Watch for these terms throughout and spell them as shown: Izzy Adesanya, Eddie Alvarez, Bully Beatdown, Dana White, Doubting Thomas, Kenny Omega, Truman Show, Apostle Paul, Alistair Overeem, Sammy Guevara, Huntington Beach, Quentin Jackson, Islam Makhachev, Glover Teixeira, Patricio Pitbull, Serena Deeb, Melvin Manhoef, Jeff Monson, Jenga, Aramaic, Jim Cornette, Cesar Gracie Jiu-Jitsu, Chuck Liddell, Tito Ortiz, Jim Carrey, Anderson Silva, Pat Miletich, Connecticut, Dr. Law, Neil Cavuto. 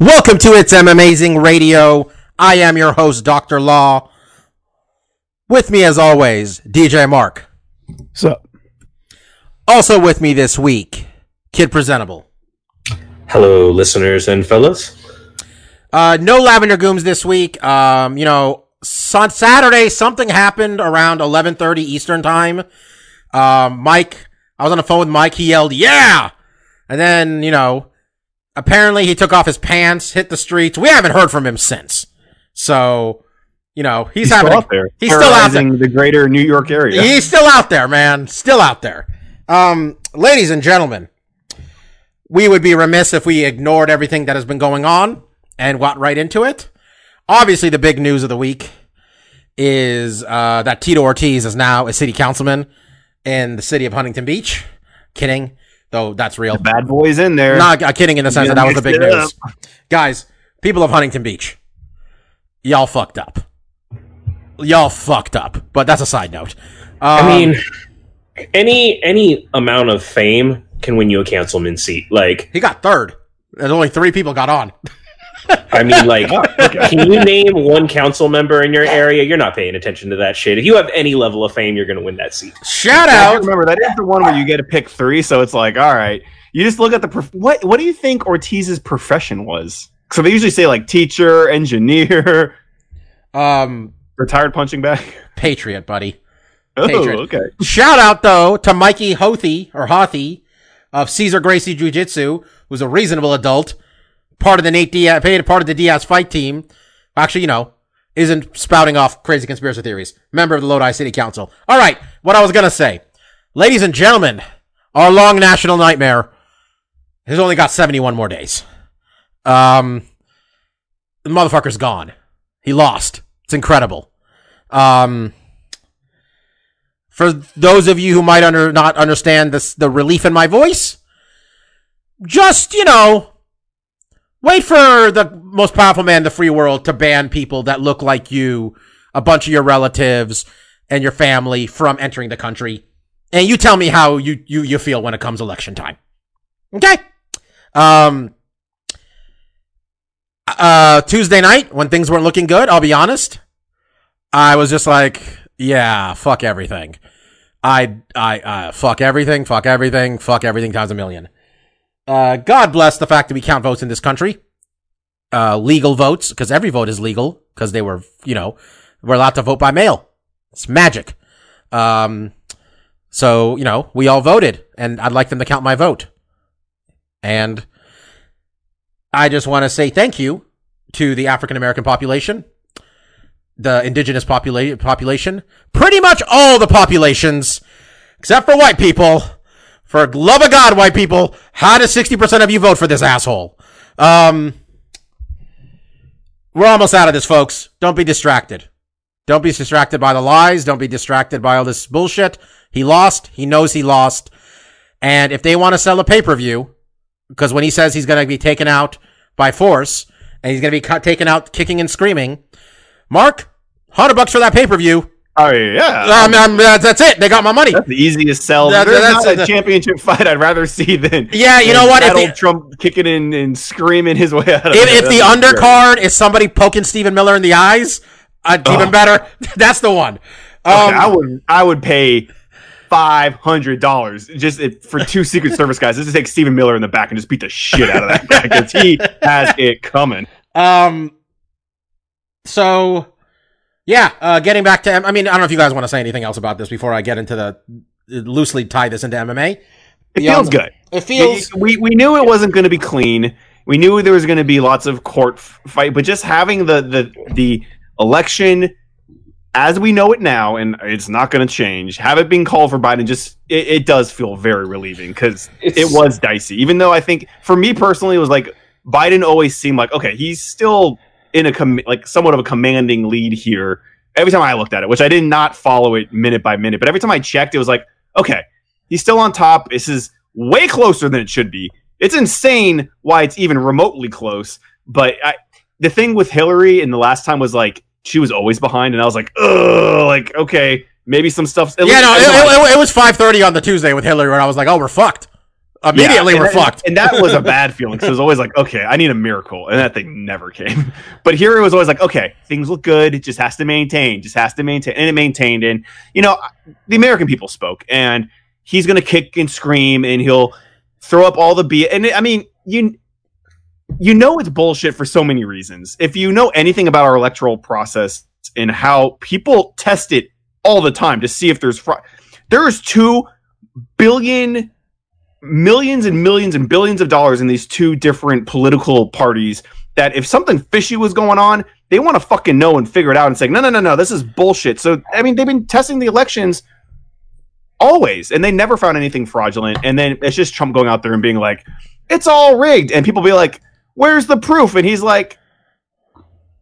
Welcome to It's Amazing Radio. I am your host, Dr. Law. With me, as always, DJ Mark. What's up? Also with me this week, Kid Presentable. Hello, listeners and fellas. No Lavender Gooms this week. On Saturday, something happened around 11:30 Eastern time. Mike, I was on the phone with Mike. He yelled, yeah! And then, apparently he took off his pants, hit the streets. We haven't heard from him since. So, he's still out there. The greater New York area. He's still out there, man. Still out there. Ladies and gentlemen, we would be remiss if we ignored everything that has been going on and got right into it. Obviously, the big news of the week is that Tito Ortiz is now a city councilman in the city of Huntington Beach. Kidding. So that's real. The bad boys in there. Not kidding in the sense that was the big news. Guys, people of Huntington Beach, y'all fucked up. But that's a side note. I mean, any amount of fame can win you a councilman seat. Like, he got third. There's only 3 people got on. I mean, like, can you name one council member in your area? You're not paying attention to that shit. If you have any level of fame, you're going to win that seat. Shout out! Remember, that is the one where you get to pick 3, so it's like, all right. You just look at the... What do you think Ortiz's profession was? So they usually say, like, teacher, engineer, retired punching bag. Patriot, buddy. Oh, Patriot. Okay. Shout out, though, to Mikey Hothy of Cesar Gracie Jiu-Jitsu, who's a reasonable adult, part of the Nate Diaz, part of the Diaz fight team. Actually, isn't spouting off crazy conspiracy theories. Member of the Lodi City Council. All right, what I was gonna say, ladies and gentlemen, our long national nightmare has only got 71 more days. The motherfucker's gone. He lost. It's incredible. For those of you who might not understand this, the relief in my voice, just wait for the most powerful man in the free world to ban people that look like you, a bunch of your relatives, and your family from entering the country. And you tell me how you feel when it comes election time. Okay? Tuesday night, when things weren't looking good, I'll be honest, I was just like, yeah, fuck everything. Fuck everything times a million. God bless the fact that we count votes in this country. Legal votes, because every vote is legal, because they were, we're allowed to vote by mail. It's magic. So, we all voted, and I'd like them to count my vote. And I just want to say thank you to the African-American population, the indigenous population, pretty much all the populations, except for white people. For love of God, white people, how does 60% of you vote for this asshole? We're almost out of this, folks. Don't be distracted. Don't be distracted by the lies. Don't be distracted by all this bullshit. He lost. He knows he lost. And if they want to sell a pay-per-view, because when he says he's going to be taken out by force, and he's going to be taken out kicking and screaming, Mark, $100 for that pay-per-view. Oh, yeah. That's it. They got my money. That's the easiest sell. There's not a championship fight I'd rather see than... Yeah, you know what? If Trump kicking in and screaming his way out of it. If the undercard is somebody poking Stephen Miller in the eyes, even better. That's the one. Okay, I would pay $500 for 2 Secret Service guys. Just take Stephen Miller in the back and just beat the shit out of that guy, because he has it coming. So... Yeah, getting back to, I don't know if you guys want to say anything else about this before I get into loosely tie this into MMA. It feels good. It feels... We knew it wasn't going to be clean. We knew there was going to be lots of court fight, but just having the election as we know it now, and it's not going to change, have it being called for Biden, it does feel very relieving, because it was dicey. Even though I think, for me personally, it was like, Biden always seemed like, okay, he's still in a somewhat of a commanding lead here. Every time I looked at it, which I did not follow it minute by minute, but every time I checked, it was like, okay, he's still on top. This is way closer than it should be. It's insane why it's even remotely close. But the thing with Hillary in the last time was like, she was always behind, and I was like, ugh, like, okay, maybe some stuff. Yeah, no, it was 5:30 on the Tuesday with Hillary, and I was like, oh, we're fucked. Immediately, we're fucked. And that was a bad feeling, because it was always like, okay, I need a miracle, and that thing never came. But here it was always like, okay, things look good. It just has to maintain. And it maintained. And, you know, the American people spoke, and he's going to kick and scream, and he'll throw up all the beer. And, I mean, you know it's bullshit for so many reasons. If you know anything about our electoral process and how people test it all the time to see if there's fraud. There is $2 billion, millions and millions and billions of dollars in these two different political parties that if something fishy was going on, they want to fucking know and figure it out and say, no, this is bullshit. So, I mean, they've been testing the elections always, and they never found anything fraudulent. And then it's just Trump going out there and being like, it's all rigged. And people be like, where's the proof? And he's like,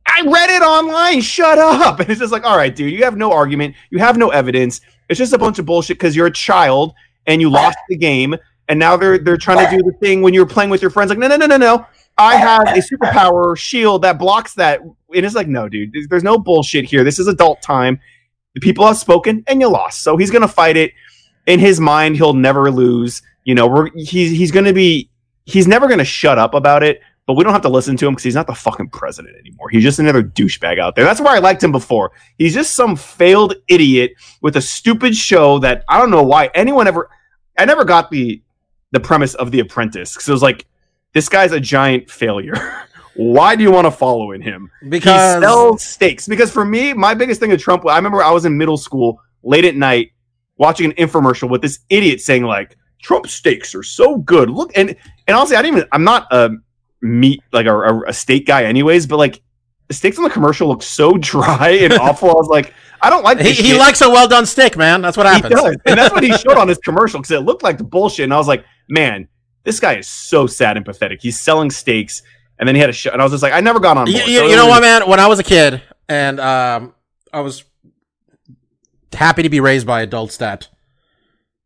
I read it online. Shut up. And it's just like, all right, dude, you have no argument. You have no evidence. It's just a bunch of bullshit because you're a child and you lost the game. And now they're trying to do the thing when you're playing with your friends. Like, no. I have a superpower shield that blocks that. And it's like, no, dude, there's no bullshit here. This is adult time. The people have spoken and you lost. So he's going to fight it. In his mind, he'll never lose. You know, he's never going to shut up about it. But we don't have to listen to him because he's not the fucking president anymore. He's just another douchebag out there. That's where I liked him before. He's just some failed idiot with a stupid show that I don't know why anyone ever... I never got the premise of The Apprentice. Because it was like, this guy's a giant failure. Why do you want to follow in him? Because he sells steaks. Because for me, my biggest thing of Trump... I remember I was in middle school late at night watching an infomercial with this idiot saying like, Trump steaks are so good. Look, and honestly, I'm not... meat like a steak guy anyways, but like the steaks on the commercial look so dry and awful. I was like, I don't like this. He likes a well done steak, man. That's what happens. He does. And that's what he showed on his commercial, because it looked like the bullshit. And I was like, man, this guy is so sad and pathetic. He's selling steaks. And then he had a show, and I was just like, I never got on board. You know what, man? When I was a kid, and I was happy to be raised by adults that,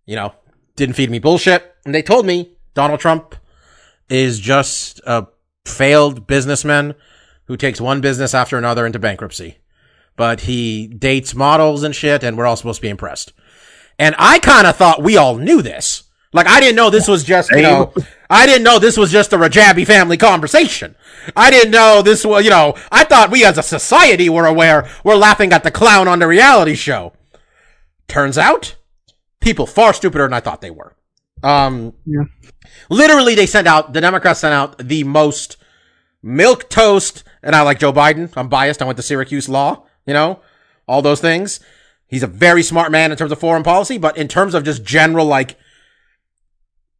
you know, didn't feed me bullshit, and they told me Donald Trump is just a failed businessman who takes one business after another into bankruptcy. But he dates models and shit, and we're all supposed to be impressed. And I kind of thought we all knew this. Like, I didn't know this was just, you know, I didn't know this was just a Rajabi family conversation. I didn't know this was, you know, I thought we as a society were aware we're laughing at the clown on the reality show. Turns out, people far stupider than I thought they were. Yeah. Literally, the Democrats sent out the most milquetoast, and I like Joe Biden. I'm biased. I went to Syracuse Law, you know, all those things. He's a very smart man in terms of foreign policy, but in terms of just general, like,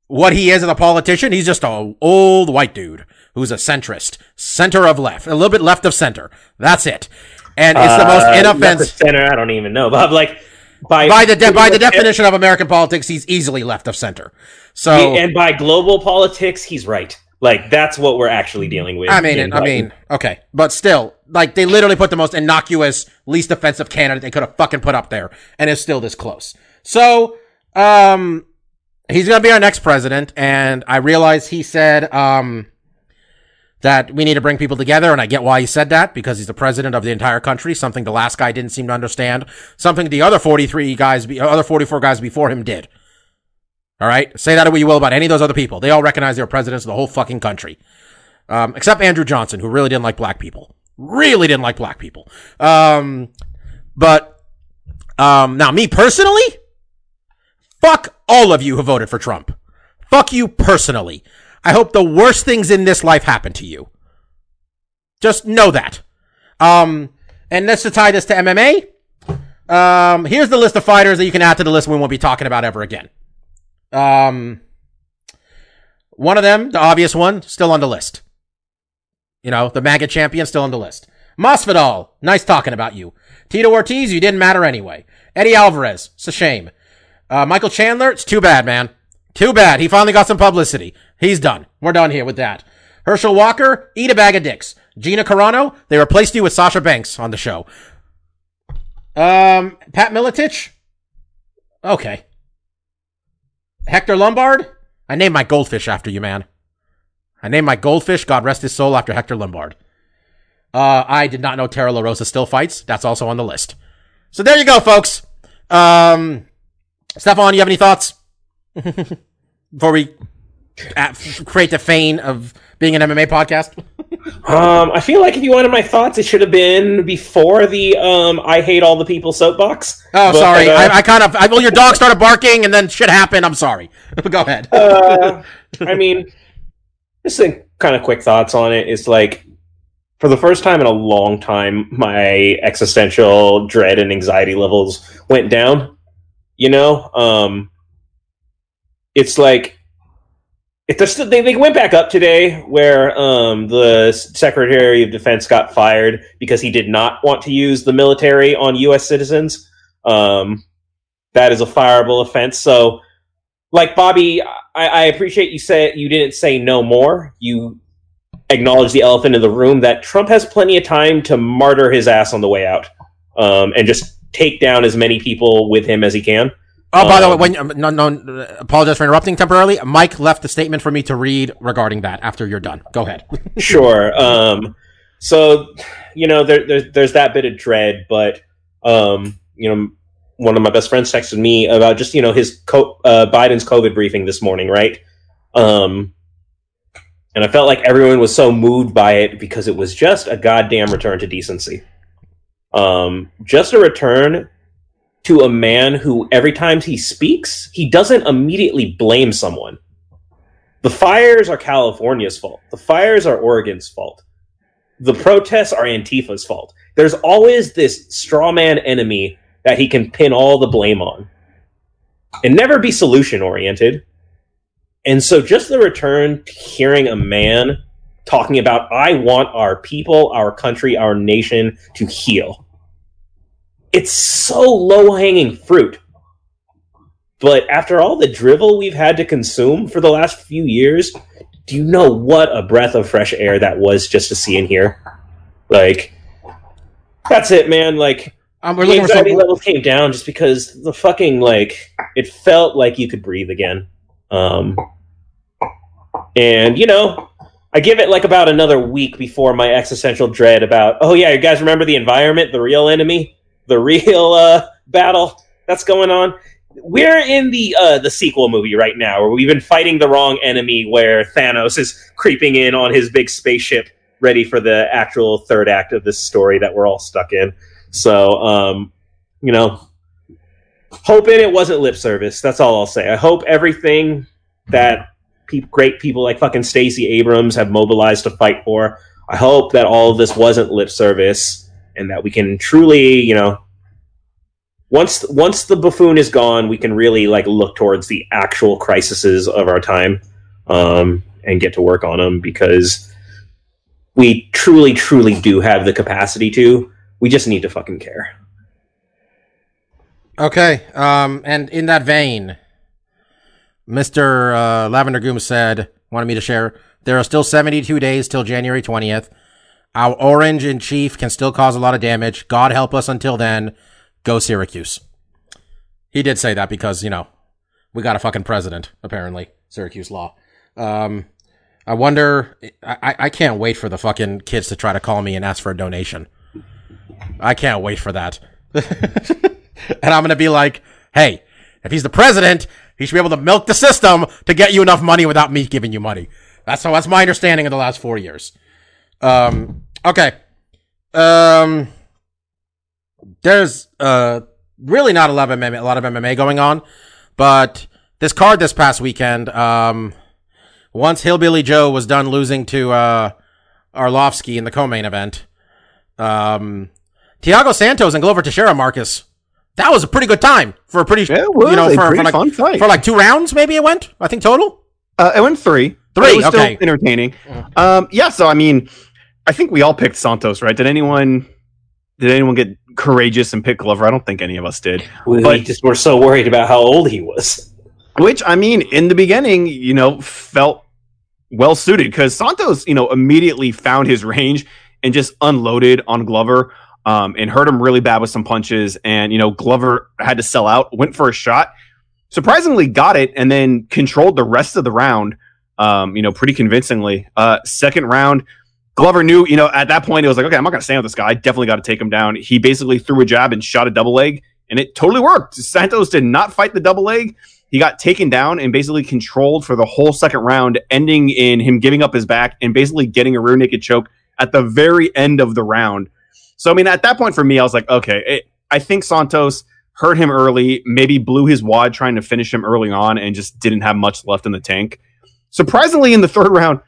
what he is as a politician, he's just an old white dude who's a centrist, center of left, a little bit left of center. That's it. And it's the most inoffensive center. I don't even know, Bob. Like, by the definition of American politics, he's easily left of center. So, and by global politics, he's right. Like, that's what we're actually dealing with. Okay, but still, like, they literally put the most innocuous, least offensive candidate they could have fucking put up there, and it's still this close. So, he's gonna be our next president, and I realize he said that we need to bring people together, and I get why he said that, because he's the president of the entire country, something the last guy didn't seem to understand, something the other 44 guys before him did. All right? Say that what you will about any of those other people. They all recognize they're presidents of the whole fucking country. Except Andrew Johnson, who really didn't like black people. Now, me personally, fuck all of you who voted for Trump. Fuck you personally. I hope the worst things in this life happen to you. Just know that. And let's tie this to MMA. Here's the list of fighters that you can add to the list we won't be talking about ever again. One of them, the obvious one, still on the list. You know, the MAGA champion, still on the list. Masvidal, nice talking about you. Tito Ortiz, you didn't matter anyway. Eddie Alvarez, it's a shame. Michael Chandler, it's too bad, man. Too bad. He finally got some publicity. He's done. We're done here with that. Herschel Walker, eat a bag of dicks. Gina Carano, they replaced you with Sasha Banks on the show. Pat Miletich? Okay. Hector Lombard? I named my goldfish after you, man. I named my goldfish, God rest his soul, after Hector Lombard. I did not know Terra La Rosa still fights. That's also on the list. So there you go, folks. Stefan, you have any thoughts? Before we create the feign of being an MMA podcast? I feel like if you wanted my thoughts, it should have been before the I hate all the people soapbox. Oh, but, sorry. Well, your dog started barking and then shit happened. I'm sorry. Go ahead. I mean, just some kind of quick thoughts on it. It's like, for the first time in a long time, my existential dread and anxiety levels went down. You know? It's like, they went back up today where the Secretary of Defense got fired because he did not want to use the military on U.S. citizens. That is a fireable offense. So, like, Bobby, I appreciate you didn't say no more. You acknowledged the elephant in the room that Trump has plenty of time to martyr his ass on the way out and just take down as many people with him as he can. Oh, by the way, apologize for interrupting temporarily. Mike left a statement for me to read regarding that after you're done. Go ahead. Sure. So, you know, there's that bit of dread, but, you know, one of my best friends texted me about just, you know, his Biden's COVID briefing this morning, right? And I felt like everyone was so moved by it because it was just a goddamn return to decency. Just a return to a man who every time he speaks, he doesn't immediately blame someone. The fires are California's fault. The fires are Oregon's fault. The protests are Antifa's fault. There's always this straw man enemy that he can pin all the blame on and never be solution oriented. And so just the return to hearing a man talking about, I want our people, our country, our nation to heal. It's so low-hanging fruit. But after all the drivel we've had to consume for the last few years, do you know what a breath of fresh air that was just to see and hear? Like, that's it, man. Like, the anxiety levels came down just because the fucking, like, it felt like you could breathe again. And, you know, I give it, like, about another week before my existential dread about, oh, yeah, you guys remember the environment, the real enemy? The real battle that's going on. We're in the sequel movie right now, where we've been fighting the wrong enemy, where Thanos is creeping in on his big spaceship, ready for the actual third act of this story that we're all stuck in. So, you know, hoping it wasn't lip service. That's all I'll say. I hope everything that great people like fucking Stacey Abrams have mobilized to fight for, I hope that all of this wasn't lip service. And that we can truly, you know, once the buffoon is gone, we can really, like, look towards the actual crises of our time and get to work on them, because we truly, truly do have the capacity to. We just need to fucking care. Okay. And in that vein, Mr. Lavender Goom wanted me to share, there are still 72 days till January 20th. Our orange in chief can still cause a lot of damage. God help us until then. Go Syracuse. He did say that because, you know, we got a fucking president, apparently. Syracuse Law. I wonder... I can't wait for the fucking kids to try to call me and ask for a donation. I can't wait for that. And I'm going to be like, hey, if he's the president, he should be able to milk the system to get you enough money without me giving you money. That's my understanding of the last 4 years. Okay. There's really not a lot of MMA going on, but this card this past weekend, once Hillbilly Joe was done losing to Arlovski in the co-main event, Thiago Santos and Glover Teixeira, Marcus, that was a pretty good time for a pretty, yeah, you know, for like fun fight. For like 2 rounds maybe it went, I think total. It went 3. It was okay. Still entertaining. Yeah, so I mean, I think we all picked Santos, right? Did anyone get courageous and pick Glover? I don't think any of us did. We just were so worried about how old he was. Which, I mean, in the beginning, you know, felt well suited, because Santos, immediately found his range and just unloaded on Glover, and hurt him really bad with some punches. And, Glover had to sell out, went for a shot, surprisingly got it, and then controlled the rest of the round, pretty convincingly. Second round, Glover knew, at that point, it was like, okay, I'm not going to stand with this guy. I definitely got to take him down. He basically threw a jab and shot a double leg, and it totally worked. Santos did not fight the double leg. He got taken down and basically controlled for the whole second round, ending in him giving up his back and basically getting a rear naked choke at the very end of the round. So, at that point for me, I was like, okay, I think Santos hurt him early, maybe blew his wad trying to finish him early on and just didn't have much left in the tank. Surprisingly, in the third round,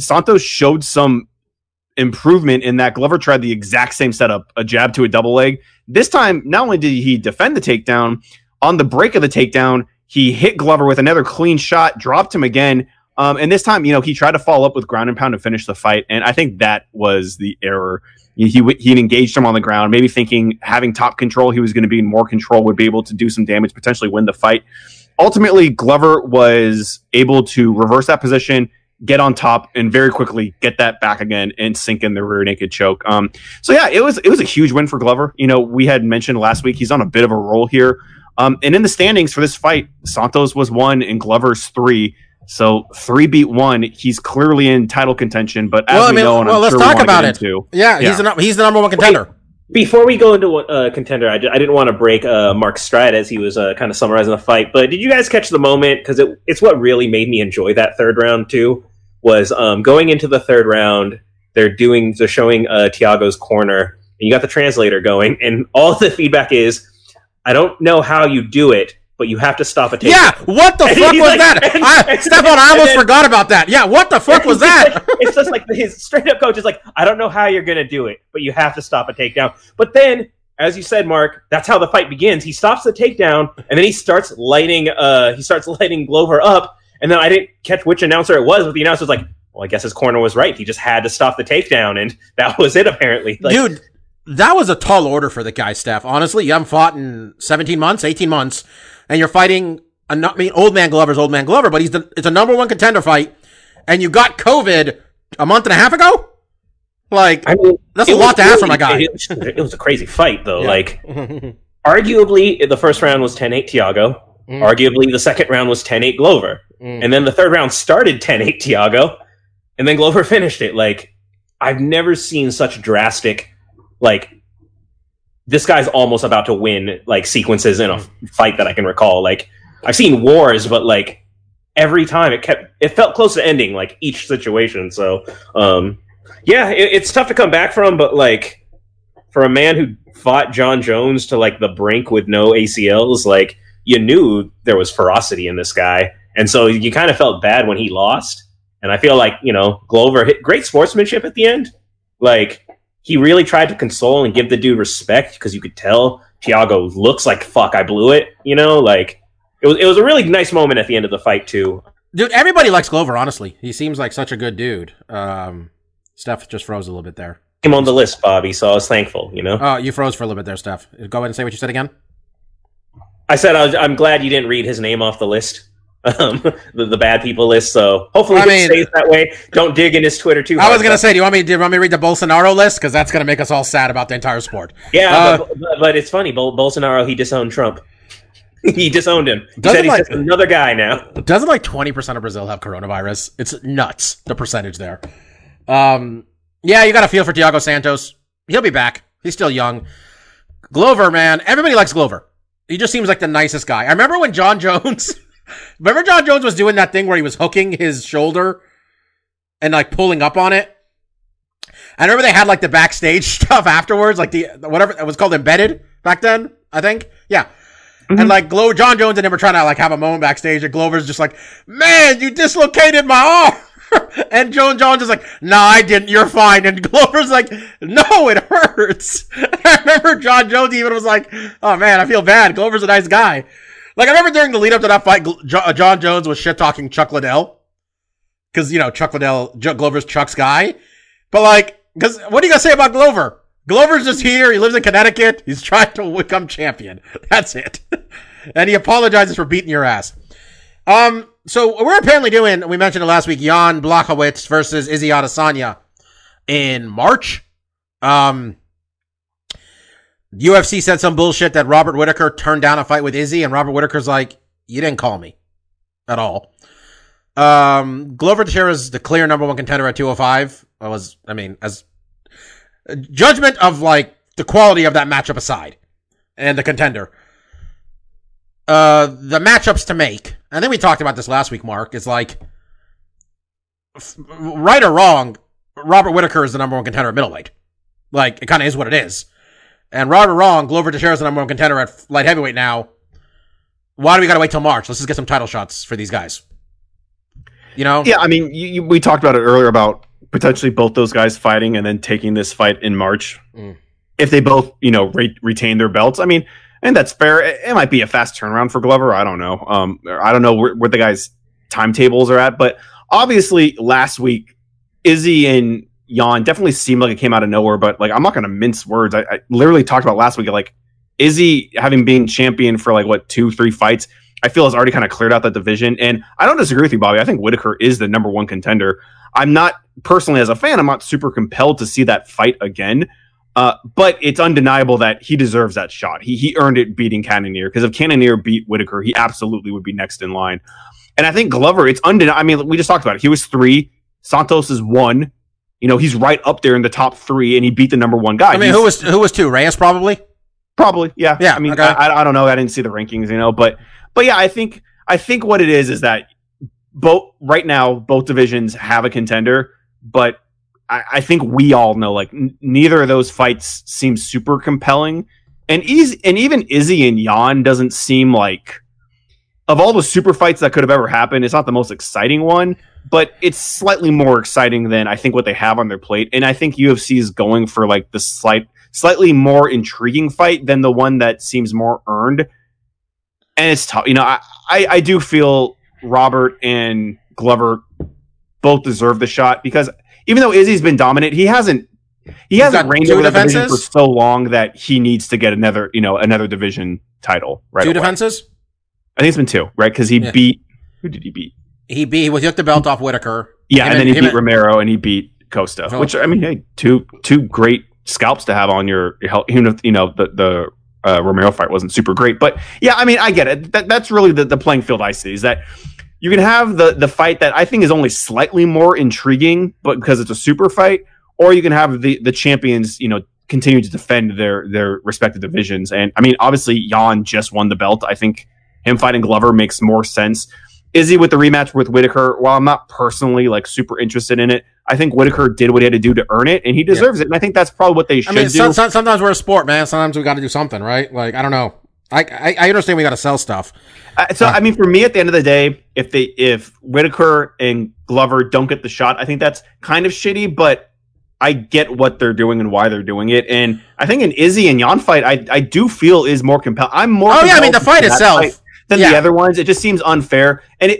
Santos showed some improvement in that Glover tried the exact same setup, a jab to a double leg. This time, not only did he defend the takedown, on the break of the takedown, he hit Glover with another clean shot, dropped him again. And this time, he tried to follow up with ground and pound to finish the fight. And I think that was the error. He engaged him on the ground, maybe thinking having top control, he was going to be in more control, would be able to do some damage, potentially win the fight. Ultimately, Glover was able to reverse that position, get on top, and very quickly get that back again and sink in the rear naked choke. It was a huge win for Glover. We had mentioned last week, he's on a bit of a roll here. And in the standings for this fight, Santos was 1 and Glover's 3. So 3-1. He's clearly in title contention, but let's talk about it. He's the number one contender. Wait, before we go into contender, I didn't want to break Mark's stride as he was kind of summarizing the fight. But did you guys catch the moment? Because it's what really made me enjoy that third round too. Was going into the third round, they're showing Thiago's corner, and you got the translator going, and all the feedback is, I don't know how you do it, but you have to stop a takedown. Yeah, what the fuck was that? Stephon, I almost forgot about that. Yeah, what the fuck was that? It's just like his straight-up coach is like, I don't know how you're going to do it, but you have to stop a takedown. But then, as you said, Mark, that's how the fight begins. He stops the takedown, and then he starts lighting Glover up, and then I didn't catch which announcer it was, but the announcer was like, well, I guess his corner was right. He just had to stop the takedown, and that was it, apparently. Like, dude. That was a tall order for the guy, Steph. Honestly, you haven't fought in 17 months, 18 months, and you're fighting old man Glover's old man Glover, but it's a number one contender fight, and you got COVID a month and a half ago? Like, that's a lot to ask from a guy. It was a crazy fight, though. Yeah. Like, arguably, the first round was 10-8 Thiago. Mm. Arguably, the second round was 10-8 Glover. Mm. And then the third round started 10-8 Thiago, and then Glover finished it. Like, I've never seen such drastic... like, this guy's almost about to win, like, sequences in a fight that I can recall. Like, I've seen wars, but, like, every time it felt close to ending, like, each situation. So, it's tough to come back from, but, like, for a man who fought John Jones to, like, the brink with no ACLs, like, you knew there was ferocity in this guy. And so you kind of felt bad when he lost. And I feel like, Glover hit great sportsmanship at the end. Like... he really tried to console and give the dude respect because you could tell Thiago looks like, fuck, I blew it. Like, it was a really nice moment at the end of the fight, too. Dude, everybody likes Glover, honestly. He seems like such a good dude. Steph just froze a little bit there. Him on the list, Bobby, so I was thankful, Oh, you froze for a little bit there, Steph. Go ahead and say what you said again. I said I'm glad you didn't read his name off the list. The bad people list, so hopefully it stays that way. Don't dig in his Twitter too much. I was gonna say, do you want me to read the Bolsonaro list, because that's gonna make us all sad about the entire sport. Yeah, but it's funny. Bolsonaro, he disowned Trump. He disowned him. He said he's just another guy now. Doesn't 20% of Brazil have coronavirus? It's nuts, the percentage there. You got a feel for Thiago Santos. He'll be back. He's still young. Glover, man, everybody likes Glover. He just seems like the nicest guy. I remember when John Jones was doing that thing where he was hooking his shoulder and like pulling up on it. I remember they had like the backstage stuff afterwards, like the whatever it was called, embedded back then, I think. Yeah. Mm-hmm. And like John Jones and him were trying to like have a moment backstage, and Glover's just like, man, you dislocated my arm. And Jones is like, no, I didn't. You're fine. And Glover's like, no, it hurts. I remember John Jones even was like, oh man, I feel bad. Glover's a nice guy. Like, I remember during the lead-up to that fight, John Jones was shit-talking Chuck Liddell. Because, Chuck Liddell, Glover's Chuck's guy. But, like, because what do you got to say about Glover? Glover's just here. He lives in Connecticut. He's trying to become champion. That's it. And he apologizes for beating your ass. So we're apparently doing, we mentioned it last week, Jan Blachowicz versus Izzy Adesanya in March. UFC said some bullshit that Robert Whittaker turned down a fight with Izzy, and Robert Whittaker's like, you didn't call me at all. Glover Teixeira is the clear number one contender at 205. As judgment of like the quality of that matchup aside and the contender, the matchups to make. And then we talked about this last week, Mark. It's like, right or wrong, Robert Whittaker is the number one contender at middleweight. Like, it kind of is what it is. And right or wrong, Glover Teixeira is the number one contender at light heavyweight now. Why do we got to wait till March? Let's just get some title shots for these guys. You know? Yeah, I mean, we talked about it earlier about potentially both those guys fighting and then taking this fight in March. Mm. If they both, retain their belts. I mean, and that's fair. It might be a fast turnaround for Glover. I don't know. I don't know where the guys' timetables are at, but obviously last week, Izzy and Jan definitely seemed like it came out of nowhere. But I'm not going to mince words. I literally talked about last week. Like Izzy, having been champion for 2-3 fights, I feel has already kind of cleared out that division. And I don't disagree with you, Bobby. I think Whittaker is the number one contender. I'm not personally, as a fan, I'm not super compelled to see that fight again. But it's undeniable that he deserves that shot. He earned it beating Cannonier, because if Cannonier beat Whittaker, he absolutely would be next in line. And I think Glover, it's undeniable. I mean, we just talked about it. He was 3. Santos is 1. He's right up there in the top 3, and he beat the number one guy. I mean, who was 2? Reyes, probably. Probably, yeah. Yeah. I mean, okay. I don't know. I didn't see the rankings. But yeah, I think what it is that both divisions have a contender, but. I think we all know, neither of those fights seem super compelling. And even Izzy and Jan doesn't seem like, of all the super fights that could have ever happened, it's not the most exciting one, but it's slightly more exciting than, I think, what they have on their plate. And I think UFC is going for, the slightly more intriguing fight than the one that seems more earned. And it's tough. I do feel Robert and Glover both deserve the shot, because even though Izzy's been dominant, he hasn't reigned over the division for so long that he needs to get another, another division title. Right? 2 away. Defenses? I think it's been 2, right? Because he beat. Who did he beat? He was with the belt off Whittaker. Yeah, and then he beat Romero and he beat Costa, which two great scalps to have on your help. Even if the Romero fight wasn't super great, but yeah, I mean, I get it. That's really the playing field I see, is that. You can have the fight that I think is only slightly more intriguing, but because it's a super fight, or you can have the champions, continue to defend their respective divisions. And I mean, obviously, Jan just won the belt. I think him fighting Glover makes more sense. Izzy with the rematch with Whittaker, while I'm not personally super interested in it, I think Whittaker did what he had to do to earn it, and he deserves it. And I think that's probably what they should do. Sometimes we're a sport, man. Sometimes we got to do something, right? I don't know. I understand we got to sell stuff. For me, at the end of the day, if Whittaker and Glover don't get the shot, I think that's kind of shitty. But I get what they're doing and why they're doing it. And I think an Izzy and Jan fight, I do feel is more compelling. I'm more. Oh yeah, I mean the fight itself than the other ones. It just seems unfair. And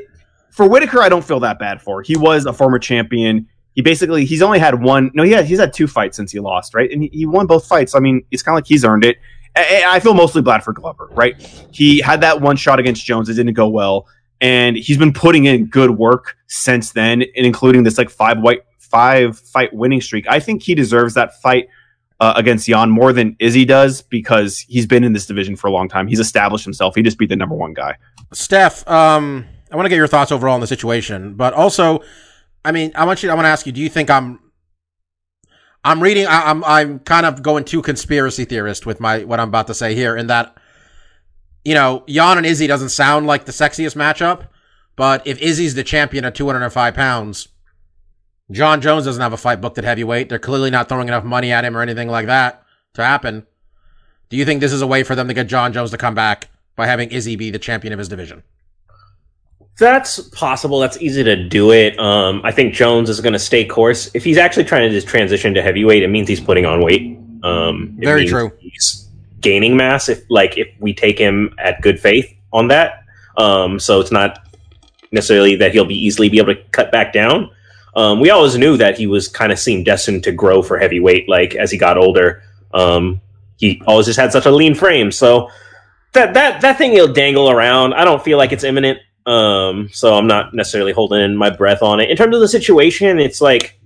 for Whittaker, I don't feel that bad for. He was a former champion. He basically he's only had one. No, yeah, he's had 2 fights since he lost, right? And he won both fights. I mean, it's kind of like he's earned it. I feel mostly bad for Glover, right? He had that one shot against Jones. It didn't go well. And he's been putting in good work since then, and including this 5-fight winning streak. I think he deserves that fight against Jan more than Izzy does, because he's been in this division for a long time. He's established himself. He just beat the number one guy. Steph, I want to get your thoughts overall on the situation. But also, I want to ask you, do you think I'm kind of going too conspiracy theorist with what I'm about to say here, in that, Jan and Izzy doesn't sound like the sexiest matchup, but if Izzy's the champion at 205 pounds, John Jones doesn't have a fight booked at heavyweight. They're clearly not throwing enough money at him or anything like that to happen. Do you think this is a way for them to get John Jones to come back by having Izzy be the champion of his division? That's possible. That's easy to do it. I think Jones is going to stay course. If he's actually trying to just transition to heavyweight, it means he's putting on weight. Very true. He's gaining mass. If we take him at good faith on that, so it's not necessarily that he'll be able to cut back down. We always knew that he was kind of seemed destined to grow for heavyweight. As he got older, he always just had such a lean frame. So that thing he'll dangle around. I don't feel like it's imminent. So I'm not necessarily holding my breath on it. In terms of the situation, it's like,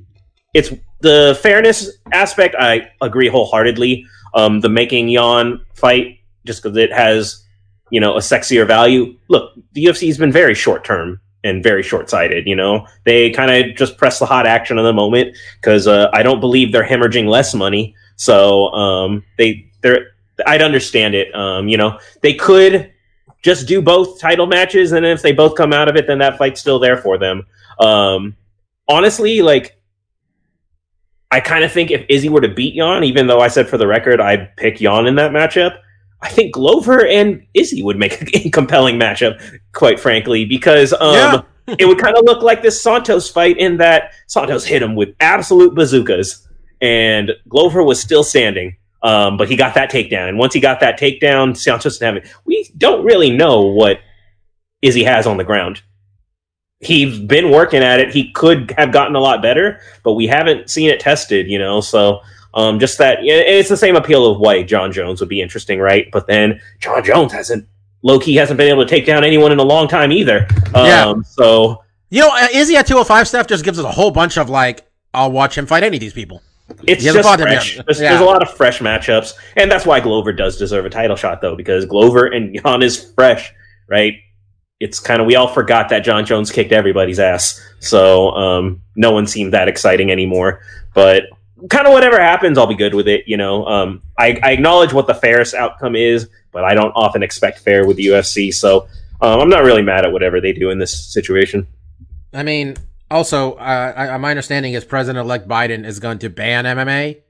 it's the fairness aspect. I agree wholeheartedly. The making Jan fight, just because it has, you know, a sexier value. Look, the UFC has been very short term and very short sighted. You know, they kind of just press the hot action of the moment because I don't believe they're hemorrhaging less money. So I'd understand it. You know, they could just do both title matches, and if they both come out of it, then that fight's still there for them. Honestly, like, I kind of think if Izzy were to beat Jan, even though I said for the record I'd pick Jan in that matchup, I think Glover and Izzy would make a compelling matchup, quite frankly, because it would kind of look like this Santos fight in that Santos hit him with absolute bazookas, and Glover was still standing. But he got that takedown, and once he got that takedown, Santos didn't have it. We don't really know what Izzy has on the ground. He's been working at it. He could have gotten a lot better, but we haven't seen it tested, you know. So just that, and it's the same appeal of why John Jones would be interesting, right? But then John Jones hasn't been able to take down anyone in a long time either. So you know, Izzy at 205 stuff just gives us a whole bunch of like, I'll watch him fight any of these people. It's just fresh. There's a lot of fresh matchups, and that's why Glover does deserve a title shot, though, because Glover and Jan is fresh, right? It's kind of, we all forgot that John Jones kicked everybody's ass, so no one seemed that exciting anymore. But kind of whatever happens, I'll be good with it, you know. I acknowledge what the fairest outcome is, but I don't often expect fair with the UFC, so I'm not really mad at whatever they do in this situation. I mean, also, my understanding is President-elect Biden is going to ban MMA.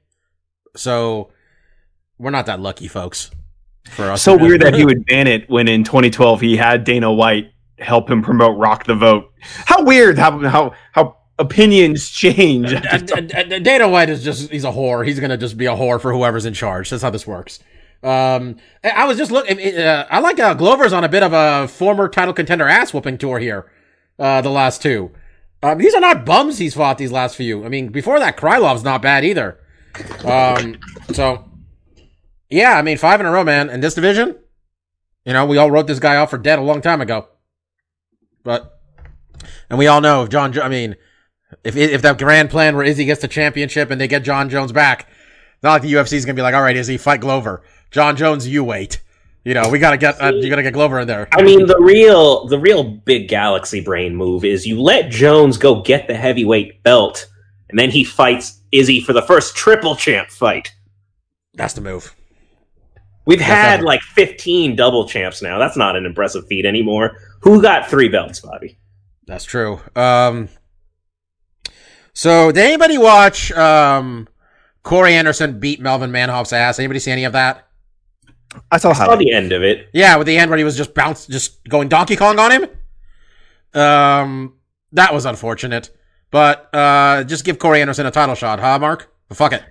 So we're not that lucky, folks. For us, so weird that he would ban it when in 2012 he had Dana White help him promote Rock the Vote. How weird how opinions change. Dana White is just, he's a whore. He's going to just be a whore for whoever's in charge. That's how this works. I was just looking. I like how Glover's on a bit of a former title contender ass-whooping tour here. The last two. These are not bums he's fought these last few. I mean, before that, Krylov's not bad either. So, yeah, I mean, 5 in a row, man. In this division, you know, we all wrote this guy off for dead a long time ago. But, and we all know if John, I mean, if that grand plan where Izzy gets the championship and they get John Jones back, not like the UFC's going to be like, all right, Izzy, fight Glover. John Jones, you wait. You know, we gotta get you gotta get Glover in there. I mean, the real big galaxy brain move is you let Jones go get the heavyweight belt, and then he fights Izzy for the first triple champ fight. That's the move. We've had like 15 double champs now. That's not an impressive feat anymore. Who got 3 belts, Bobby? That's true. So did anybody watch Corey Anderson beat Melvin Manhoef's ass? Anybody see any of that? I saw the end of it. Yeah, with the end where he was just going Donkey Kong on him. That was unfortunate. But just give Corey Anderson a title shot, huh, Mark? But fuck it.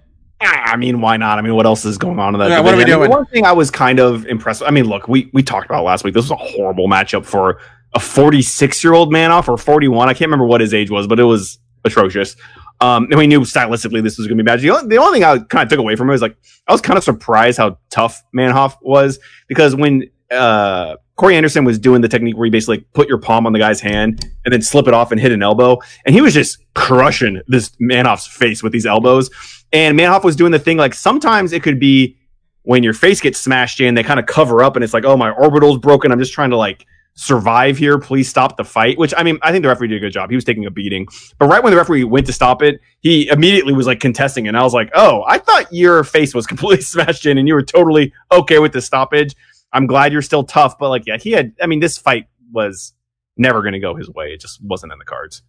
I mean, why not? I mean, what else is going on in that? Yeah, what are we doing? One thing I was kind of impressed with, I mean, look, we talked about last week. This was a horrible matchup for a 46-year-old Manhoef or 41. I can't remember what his age was, but it was atrocious. And we knew stylistically this was going to be bad. The only thing I kind of took away from it was, like, I was kind of surprised how tough Manhoef was, because when Corey Anderson was doing the technique where you basically, like, put your palm on the guy's hand and then slip it off and hit an elbow, and he was just crushing this Manhoef's face with these elbows. And Manhoef was doing the thing, like, sometimes it could be when your face gets smashed in, they kind of cover up and it's like, oh, my orbital's broken. I'm just trying to, like, survive here, please stop the fight, which, I mean, I think the referee did a good job. He was taking a beating, but right when the referee went to stop it, he immediately was, like, contesting, and I was like, oh, I thought your face was completely smashed in and you were totally okay with the stoppage. I'm glad you're still tough, but, like, yeah, he had, I mean, this fight was never going to go his way. It just wasn't in the cards.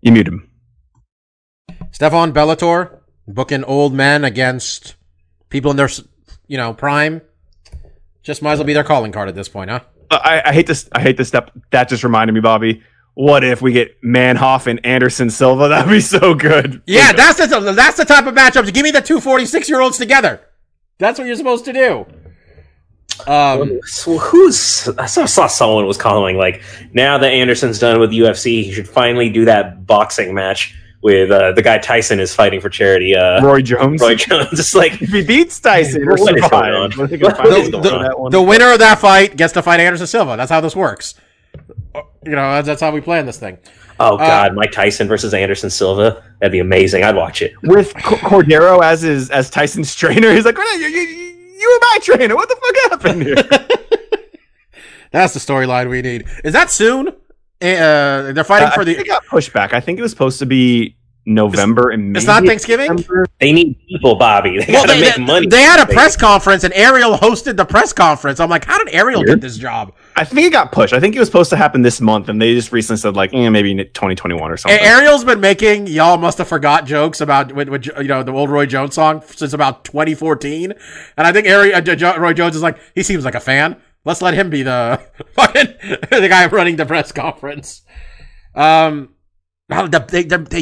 You mute him. Stefan Bellator booking old men against people in their, you know, prime. Just might as well be their calling card at this point, huh? I hate this. I hate this step. That just reminded me, Bobby. What if we get Manhoef and Anderson Silva? That'd be so good. Yeah, that's the type of matchups. Give me the two 46-year-olds together. That's what you're supposed to do. I saw someone was calling, like, now that Anderson's done with UFC, he should finally do that boxing match with the guy Tyson is fighting for charity. Roy Jones. Roy Jones. It's like, if he beats Tyson, what is going on? The winner of that fight gets to fight Anderson Silva. That's how this works. You know, that's how we plan this thing. Oh, God, Mike Tyson versus Anderson Silva. That'd be amazing. I'd watch it. With Cordero as Tyson's trainer, he's like, you were my trainer. What the fuck happened here? That's the storyline we need. Is that soon? They're fighting for the... It got pushed back. I think it was supposed to be November and May. It's not Thanksgiving? November. They need people, Bobby. They got to make money. They had a press conference, and Ariel hosted the press conference. I'm like, how did Ariel get this job? I think it got pushed. I think it was supposed to happen this month, and they just recently said, like, maybe 2021 or something. And Ariel's been making y'all must have forgot jokes about with you know the old Roy Jones song since about 2014. And I think Roy Jones is like, he seems like a fan. Let's let him be the fucking the guy running the press conference. They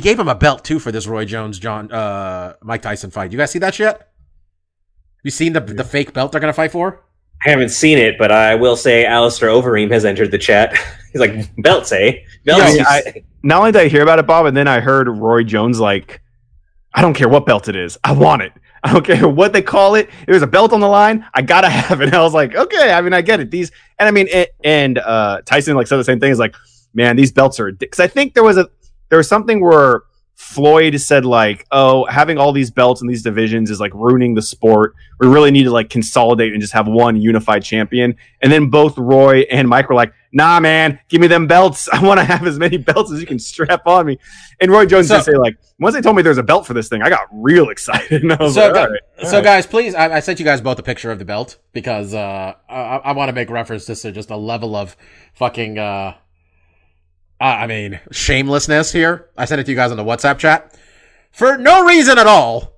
gave him a belt too for this Roy Jones Mike Tyson fight. You guys see that shit? You seen the fake belt they're gonna fight for? I haven't seen it, but I will say Alistair Overeem has entered the chat. He's like, belts, eh? Belts. Yeah, not only did I hear about it, Bob, and then I heard Roy Jones like, I don't care what belt it is. I want it. I don't care what they call it. There's a belt on the line. I gotta have it. And I was like, okay. I mean, I get it. Tyson like said the same thing. He's like, man, these belts are. Because I think there was something where Floyd said like, oh, having all these belts in these divisions is like ruining the sport. We really need to like consolidate and just have one unified champion. And then both Roy and Mike were like, nah, man, give me them belts. I want to have as many belts as you can strap on me. And Roy Jones just say like, once they told me there's a belt for this thing, I got real excited. And I was all right. Guys, please, I sent you guys both a picture of the belt because I want to make reference to just a level of fucking... shamelessness here. I sent it to you guys on the WhatsApp chat. For no reason at all,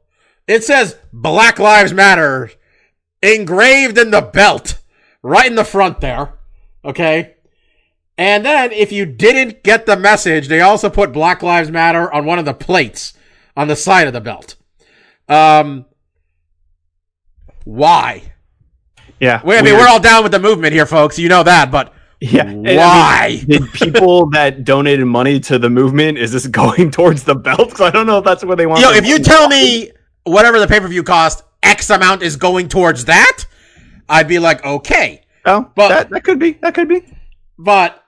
it says Black Lives Matter engraved in the belt right in the front there. Okay? And then, if you didn't get the message, they also put Black Lives Matter on one of the plates on the side of the belt. Why? Yeah. We're all down with the movement here, folks. You know that, but... Yeah. Why? Did people that donated money to the movement, is this going towards the belt? Because I don't know if that's where they want. Yo, if you tell me whatever the pay-per-view cost, X amount is going towards that, I'd be like, okay. Oh, but that could be. That could be. But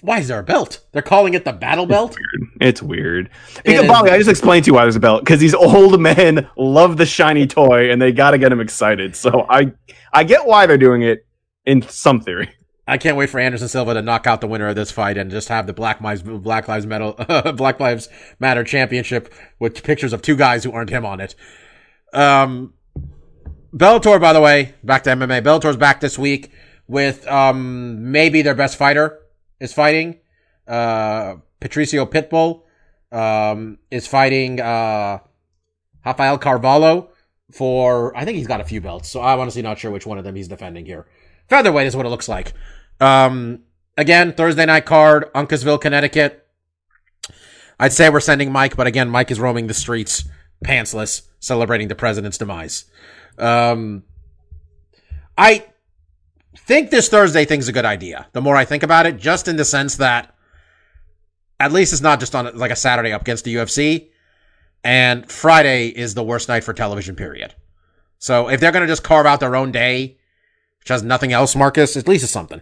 why is there a belt? They're calling it the battle belt? It's weird. Because, Bobby, I just explained to you why there's a belt. Because these old men love the shiny toy, and they got to get them excited. So I get why they're doing it in some theory. I can't wait for Anderson Silva to knock out the winner of this fight and just have the Black Lives Matter championship with pictures of two guys who aren't him on it. Bellator, by the way, back to MMA. Bellator's back this week with maybe their best fighter is fighting. Patricio Pitbull is fighting Rafael Carvalho for, I think he's got a few belts, so I'm honestly not sure which one of them he's defending here. Featherweight is what it looks like. Again, Thursday night card, Uncasville, Connecticut. I'd say we're sending Mike, but again, Mike is roaming the streets, pantsless, celebrating the president's demise. I think this Thursday thing's a good idea, the more I think about it, just in the sense that at least it's not just on like a Saturday up against the UFC, and Friday is the worst night for television, period. So if they're going to just carve out their own day, which has nothing else, Marcus, at least it's something.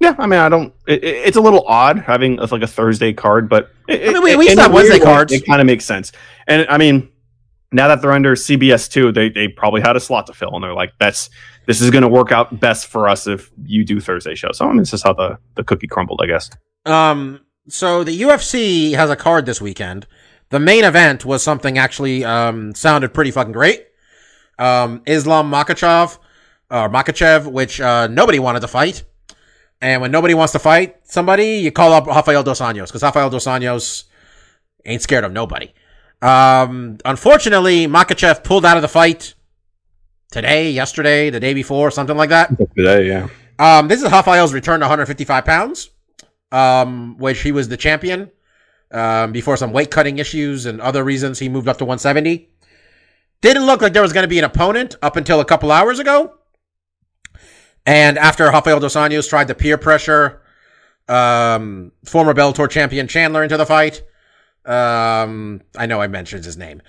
Yeah, I mean, I don't... It's a little odd having like a Thursday card, but... at least that Wednesday cards. It kind of makes sense. And, I mean, now that they're under CBS 2, they probably had a slot to fill, and they're like, this is going to work out best for us if you do Thursday shows. So, I mean, this is how the cookie crumbled, I guess. So, the UFC has a card this weekend. The main event was something actually sounded pretty fucking great. Islam Makhachev... Makhachev, which nobody wanted to fight. And when nobody wants to fight somebody, you call up Rafael Dos Anjos, because Rafael Dos Anjos ain't scared of nobody. Unfortunately, Makhachev pulled out of the fight today, yesterday, the day before, something like that. Today, yeah. This is Rafael's return to 155 pounds, which he was the champion before some weight-cutting issues and other reasons he moved up to 170. Didn't look like there was going to be an opponent up until a couple hours ago. And after Rafael Dos Anjos tried to peer pressure former Bellator champion Chandler into the fight, I know I mentioned his name.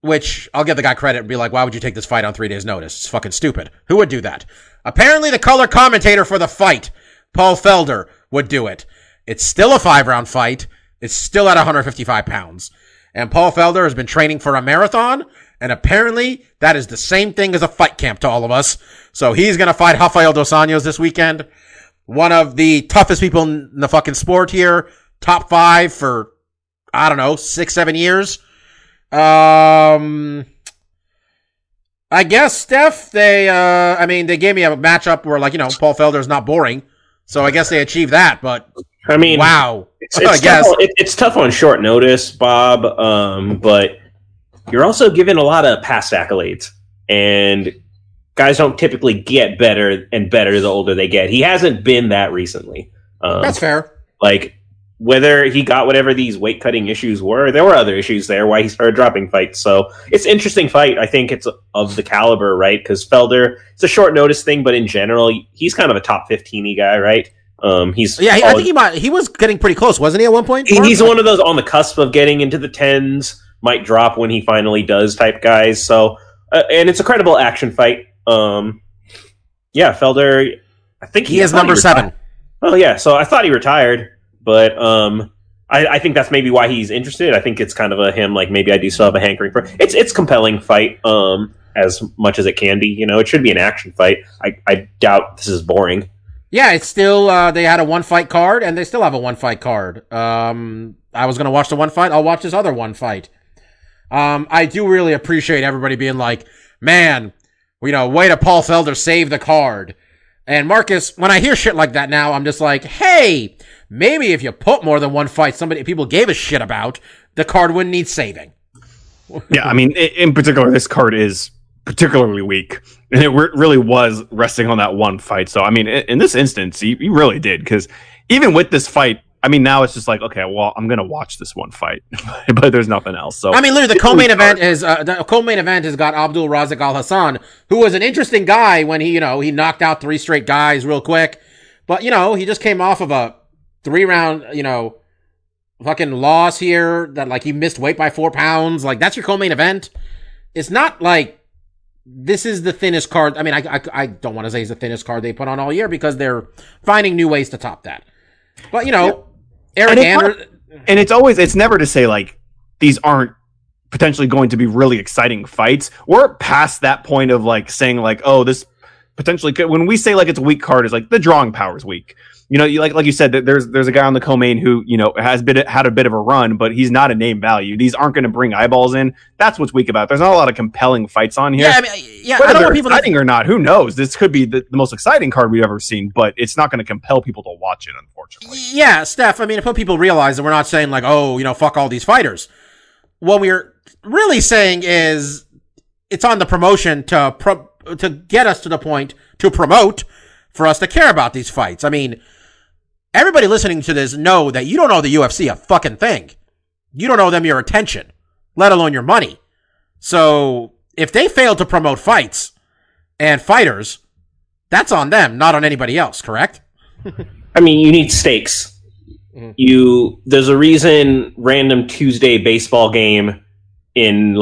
Which I'll give the guy credit and be like, why would you take this fight on 3 days' notice? It's fucking stupid. Who would do that? Apparently the color commentator for the fight, Paul Felder, would do it. It's still a 5-round fight. It's still at 155 pounds. And Paul Felder has been training for a marathon, and apparently that is the same thing as a fight camp to all of us. So he's going to fight Rafael Dos Anjos this weekend. One of the toughest people in the fucking sport here. Top 5 for, I don't know, 6-7 years. I guess, Steph, they gave me a matchup where, Paul Felder's not boring. So I guess they achieved that, but... wow. It's tough on short notice, Bob, but you're also given a lot of past accolades, and guys don't typically get better and better the older they get. He hasn't been that recently. That's fair. Whether he got whatever these weight-cutting issues were, there were other issues there why he started dropping fights. So it's an interesting fight. I think it's of the caliber, right? Because Felder, it's a short-notice thing, but in general, he's kind of a top 15-y guy, right? I think he was getting pretty close, wasn't he, at one point? He's one of those on the cusp of getting into the 10s, might drop when he finally does type guys. So, and it's a credible action fight. Felder, I think he is number 7. Oh yeah, so I thought he retired, but I think that's maybe why he's interested. I think it's kind of a him, maybe I do still have a hankering for it. It's compelling fight, as much as it can be. It should be an action fight. I doubt this is boring. Yeah, it's still, they had a one-fight card, and they still have a one-fight card. I was going to watch the one fight. I'll watch this other one fight. I do really appreciate everybody being like, man, way to Paul Felder save the card. And Marcus, when I hear shit like that now, I'm just like, hey, maybe if you put more than one fight people gave a shit about, the card wouldn't need saving. Yeah, in particular, this card is particularly weak, and it really was resting on that one fight. So in this instance he really did, because even with this fight, now it's just like, okay, well, I'm gonna watch this one fight but there's nothing else. So literally the co-main event has got Abdul Razak Al Hassan, who was an interesting guy when he he knocked out 3 straight guys real quick, but he just came off of a 3-round fucking loss here that he missed weight by 4 pounds. That's your co-main event. It's not this is the thinnest card. I don't want to say it's the thinnest card they put on all year, because they're finding new ways to top that. But, yeah. Eric Anderson... And it's never to say, these aren't potentially going to be really exciting fights. We're past that point of, saying, oh, this potentially could... When we say, it's a weak card, it's the drawing power is weak. You said, that there's a guy on the co-main who, had a bit of a run, but he's not a name value. These aren't going to bring eyeballs in. That's what's weak about it. There's not a lot of compelling fights on here. Whether I don't want people exciting or not, who knows? This could be the most exciting card we've ever seen, but it's not going to compel people to watch it, unfortunately. Yeah, Steph, if people realize that we're not saying, fuck all these fighters. What we're really saying is it's on the promotion to get us to the point to promote for us to care about these fights. Everybody listening to this know that you don't owe the UFC a fucking thing. You don't owe them your attention, let alone your money. So if they fail to promote fights and fighters, that's on them, not on anybody else, correct? You need stakes. Mm-hmm. There's a reason random Tuesday baseball game in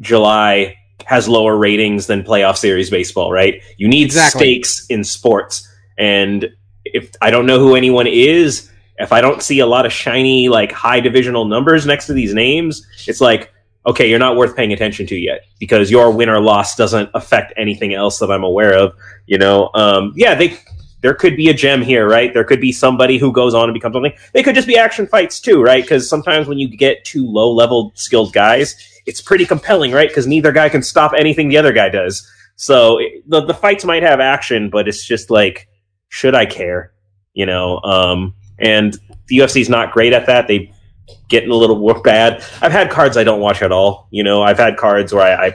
July has lower ratings than playoff series baseball, right? You need stakes in sports. And if I don't know who anyone is, if I don't see a lot of shiny, high divisional numbers next to these names, it's okay, you're not worth paying attention to yet, because your win or loss doesn't affect anything else that I'm aware of, there could be a gem here, right? There could be somebody who goes on and becomes something. They could just be action fights too, right? Because sometimes when you get two low-level skilled guys, it's pretty compelling, right? Because neither guy can stop anything the other guy does. So the fights might have action, but it's just should I care? And the UFC's not great at that. They get in a little more bad. I've had cards I don't watch at all. I've had cards where I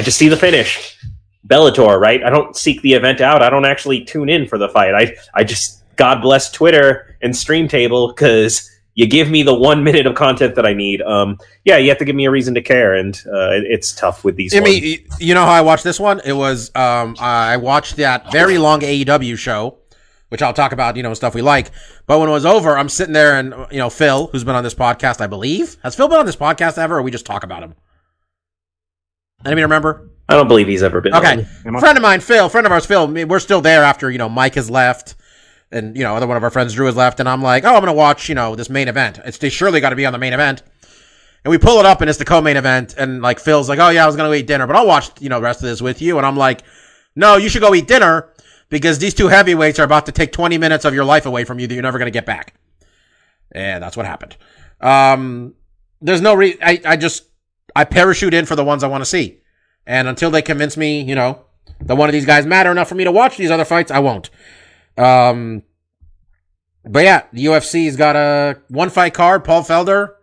just see the finish. Bellator, right? I don't seek the event out. I don't actually tune in for the fight. I just, God bless Twitter and Streamtable, because you give me the 1 minute of content that I need. You have to give me a reason to care, and it's tough with these ones. How I watched this one? It was I watched that very long AEW show which I'll talk about, you know, stuff we like. But when it was over, I'm sitting there and, you know, Phil, who's been on this podcast, I believe. Has Phil been on this podcast ever, or we just talk about him? Anybody remember? I don't believe he's ever been. Okay. On. Friend of mine, Phil, friend of ours, Phil, we're still there after, you know, Mike has left and, you know, other one of our friends, Drew, has left. And I'm like, oh, I'm going to watch, you know, this main event. They surely got to be on the main event. And we pull it up and it's the co-main event. And like Phil's like, oh yeah, I was going to eat dinner, but I'll watch, you know, the rest of this with you. And I'm like, no, you should go eat dinner because these two heavyweights are about to take 20 minutes of your life away from you that you're never going to get back. And that's what happened. There's no reason. I parachute in for the ones I want to see. And until they convince me, you know, that one of these guys matter enough for me to watch these other fights, I won't. But yeah, the UFC's got a one fight card, Paul Felder,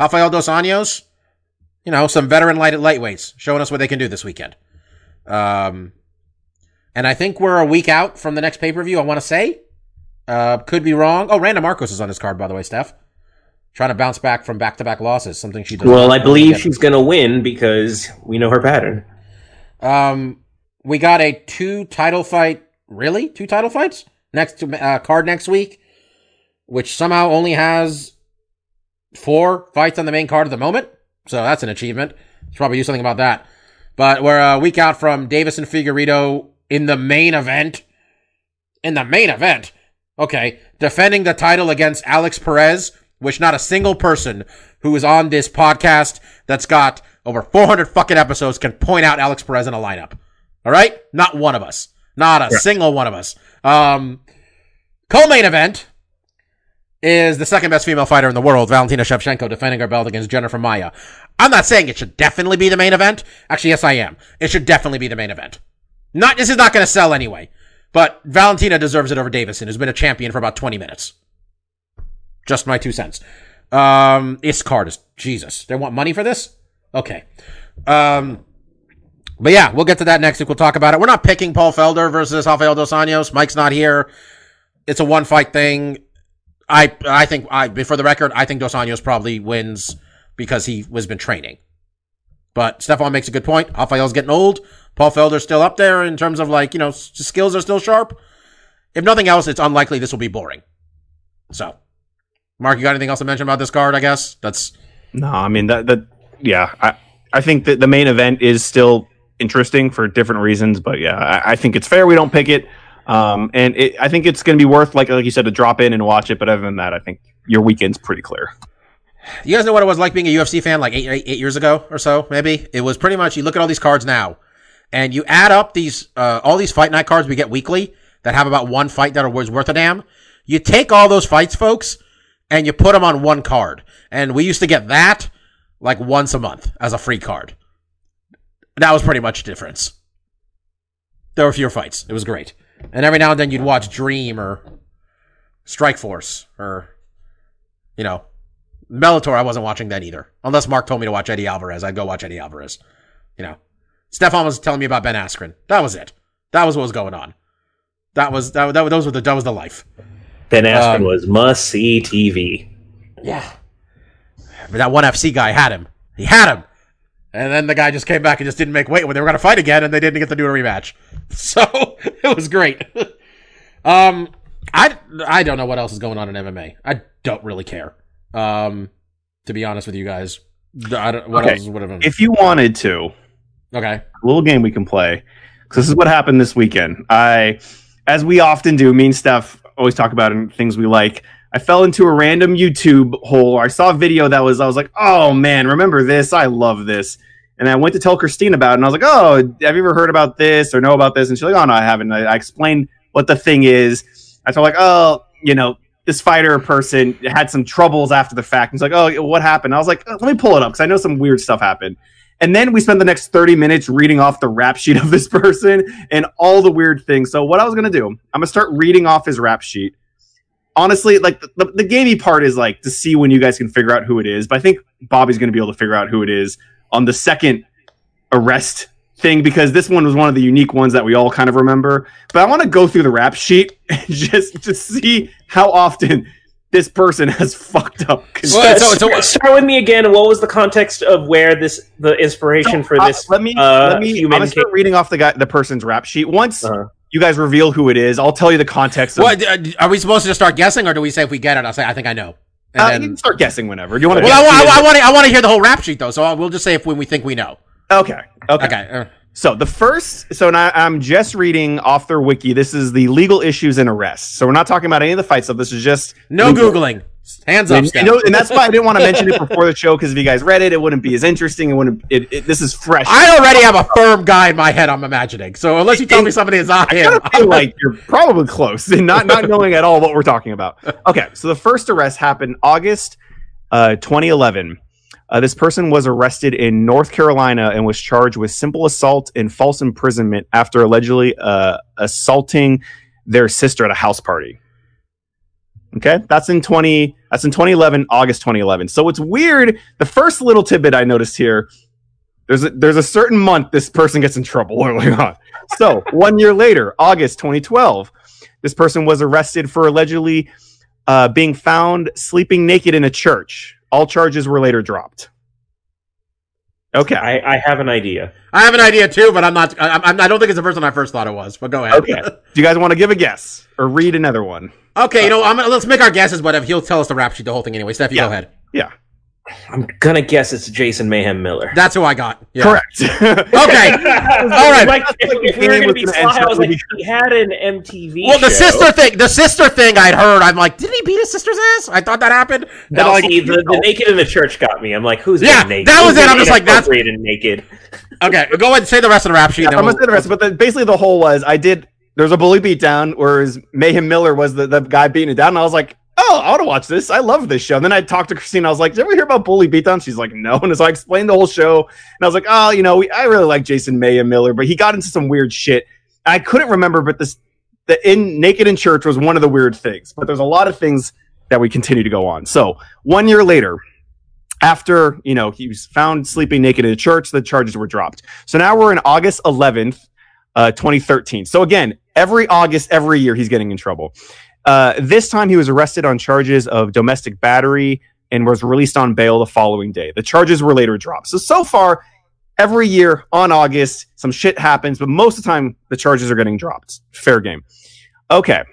Rafael Dos Anjos, you know, some veteran lightweights showing us what they can do this weekend. And I think we're a week out from the next pay-per-view, I want to say. Could be wrong. Oh, Randa Marcos is on this card, by the way, Steph. Trying to bounce back from back-to-back losses, something she doesn't. Well, I believe she's going to win because we know her pattern. We got a two-title fight. Really? Two title fights? Card next week, which somehow only has 4 fights on the main card at the moment. So that's an achievement. Should probably do something about that. But we're a week out from Davis and Figueiredo in the main event. In the main event? Okay. Defending the title against Alex Perez, which not a single person who is on this podcast that's got over 400 fucking episodes can point out Alex Perez in a lineup. All right? Not one of us. Not a single one of us. Co-main event is the second best female fighter in the world, Valentina Shevchenko, defending her belt against Jennifer Maia. I'm not saying it should definitely be the main event. Actually, yes, I am. It should definitely be the main event. This is not going to sell anyway, but Valentina deserves it over Davison, who's been a champion for about 20 minutes. Just my 2 cents. This card is Jesus. They want money for this? Okay. But yeah, we'll get to that next week. We'll talk about it. We're not picking Paul Felder versus Rafael Dos Anjos. Mike's not here. It's a one-fight thing. I think, for the record, I think Dos Anjos probably wins because he has been training. But Stefan makes a good point. Rafael's getting old. Paul Felder's still up there in terms of, like, you know, skills are still sharp. If nothing else, it's unlikely this will be boring. So, Mark, you got anything else to mention about this card, I guess? I think that the main event is still interesting for different reasons, but yeah, I think it's fair we don't pick it. I think it's going to be worth, like you said, to drop in and watch it. But other than that, I think your weekend's pretty clear. You guys know what it was like being a UFC fan like eight years ago or so, maybe? It was pretty much, you look at all these cards now, and you add up these all these fight night cards we get weekly that have about one fight that was worth a damn. You take all those fights, folks, and you put them on one card. And we used to get that like once a month as a free card. That was pretty much the difference. There were fewer fights. It was great. And every now and then you'd watch Dream or Strikeforce or, you know, Bellator. I wasn't watching that either. Unless Mark told me to watch Eddie Alvarez. I'd go watch Eddie Alvarez. You know, Stefan was telling me about Ben Askren. That was it. That was what was going on. That was the life. Ben Askren was must-see TV. Yeah. But that one FC guy had him. He had him. And then the guy just came back and just didn't make weight when they were going to fight again, and they didn't get to do a rematch. So it was great. I don't know what else is going on in MMA. I don't really care. To be honest with you guys, else would have been? If you wanted to, okay, a little game we can play. Because this is what happened this weekend. As we often do, me and Steph always talk about things we like. I fell into a random YouTube hole. I saw a video I was like, oh man, remember this? I love this. And I went to tell Christine about it. And I was like, oh, have you ever heard about this or know about this? And she's like, oh, no, I haven't. I explained what the thing is. I told her, like, oh, you know, this fighter person had some troubles after the fact. And she's like, oh, what happened? I was like, let me pull it up because I know some weird stuff happened. And then we spent the next 30 minutes reading off the rap sheet of this person and all the weird things. So what I was going to do, I'm going to start reading off his rap sheet. Honestly, like the gamey part is like to see when you guys can figure out who it is. But I think Bobby's going to be able to figure out who it is on the second arrest thing because this one was one of the unique ones that we all kind of remember. But I want to go through the rap sheet and just see how often this person has fucked up. Start with me again. What was the context of where the inspiration for this? Let me. I'm gonna start reading off the person's rap sheet once. You guys reveal who it is. I'll tell you the context. Are we supposed to just start guessing, or do we say if we get it, I'll say, I think I know? And then... You can start guessing whenever. Do you want to I want to hear the whole rap sheet, though, so we'll just say if when we think we know. Okay. So the first, I'm just reading off their wiki. This is the legal issues and arrests. So we're not talking about any of the fight stuff. This is just no Googling. Hands up, Scott. And that's why I didn't want to mention it before the show, because if you guys read it, it wouldn't be as interesting. This is fresh. I already have a firm guy in my head I'm imagining. So unless you tell me somebody is not him, I feel like you're probably close and not knowing at all what we're talking about. Okay, so the first arrest happened August 2011. This person was arrested in North Carolina and was charged with simple assault and false imprisonment after allegedly assaulting their sister at a house party. Okay, that's in 2011, August 2011. So it's weird. The first little tidbit I noticed here, there's a certain month this person gets in trouble early on. So 1 year later, August 2012, this person was arrested for allegedly being found sleeping naked in a church. All charges were later dropped. Okay, I have an idea. I have an idea too, but I'm not. I don't think it's the person I first thought it was. But go ahead. Okay. Do you guys want to give a guess or read another one? Okay, let's make our guesses, but if he'll tell us the rap sheet, the whole thing anyway. Steph, go ahead. Yeah. I'm going to guess it's Jason Mayhem Miller. That's who I got. Yeah. Correct. Okay. All right. He had an MTV show. The sister thing I'd heard, I'm like, didn't he beat his sister's ass? I thought that happened. No, like, see, the naked in the church got me. I'm like, who's been naked? That was it. I'm just like, that's... naked. Okay, go ahead and say the rest of the rap sheet. Yeah, I'm going to say the rest, but basically the whole was, there's a bully beatdown, whereas Mayhem Miller was the guy beating it down, and I was like, oh, I want to watch this. I love this show. And then I talked to Christine. I was like, did you ever hear about bully beatdown? She's like, no. And so I explained the whole show. And I was like, oh, I really like Jason Mayhem Miller, but he got into some weird shit. I couldn't remember, but Naked in Church was one of the weird things. But there's a lot of things that we continue to go on. So 1 year later, after, he was found sleeping naked in a church, the charges were dropped. So now we're in August 11th, 2013. So again, every August, every year, he's getting in trouble. This time he was arrested on charges of domestic battery and was released on bail the following day. The charges were later dropped. So far, every year on August, some shit happens, but most of the time the charges are getting dropped. Fair game. Okay.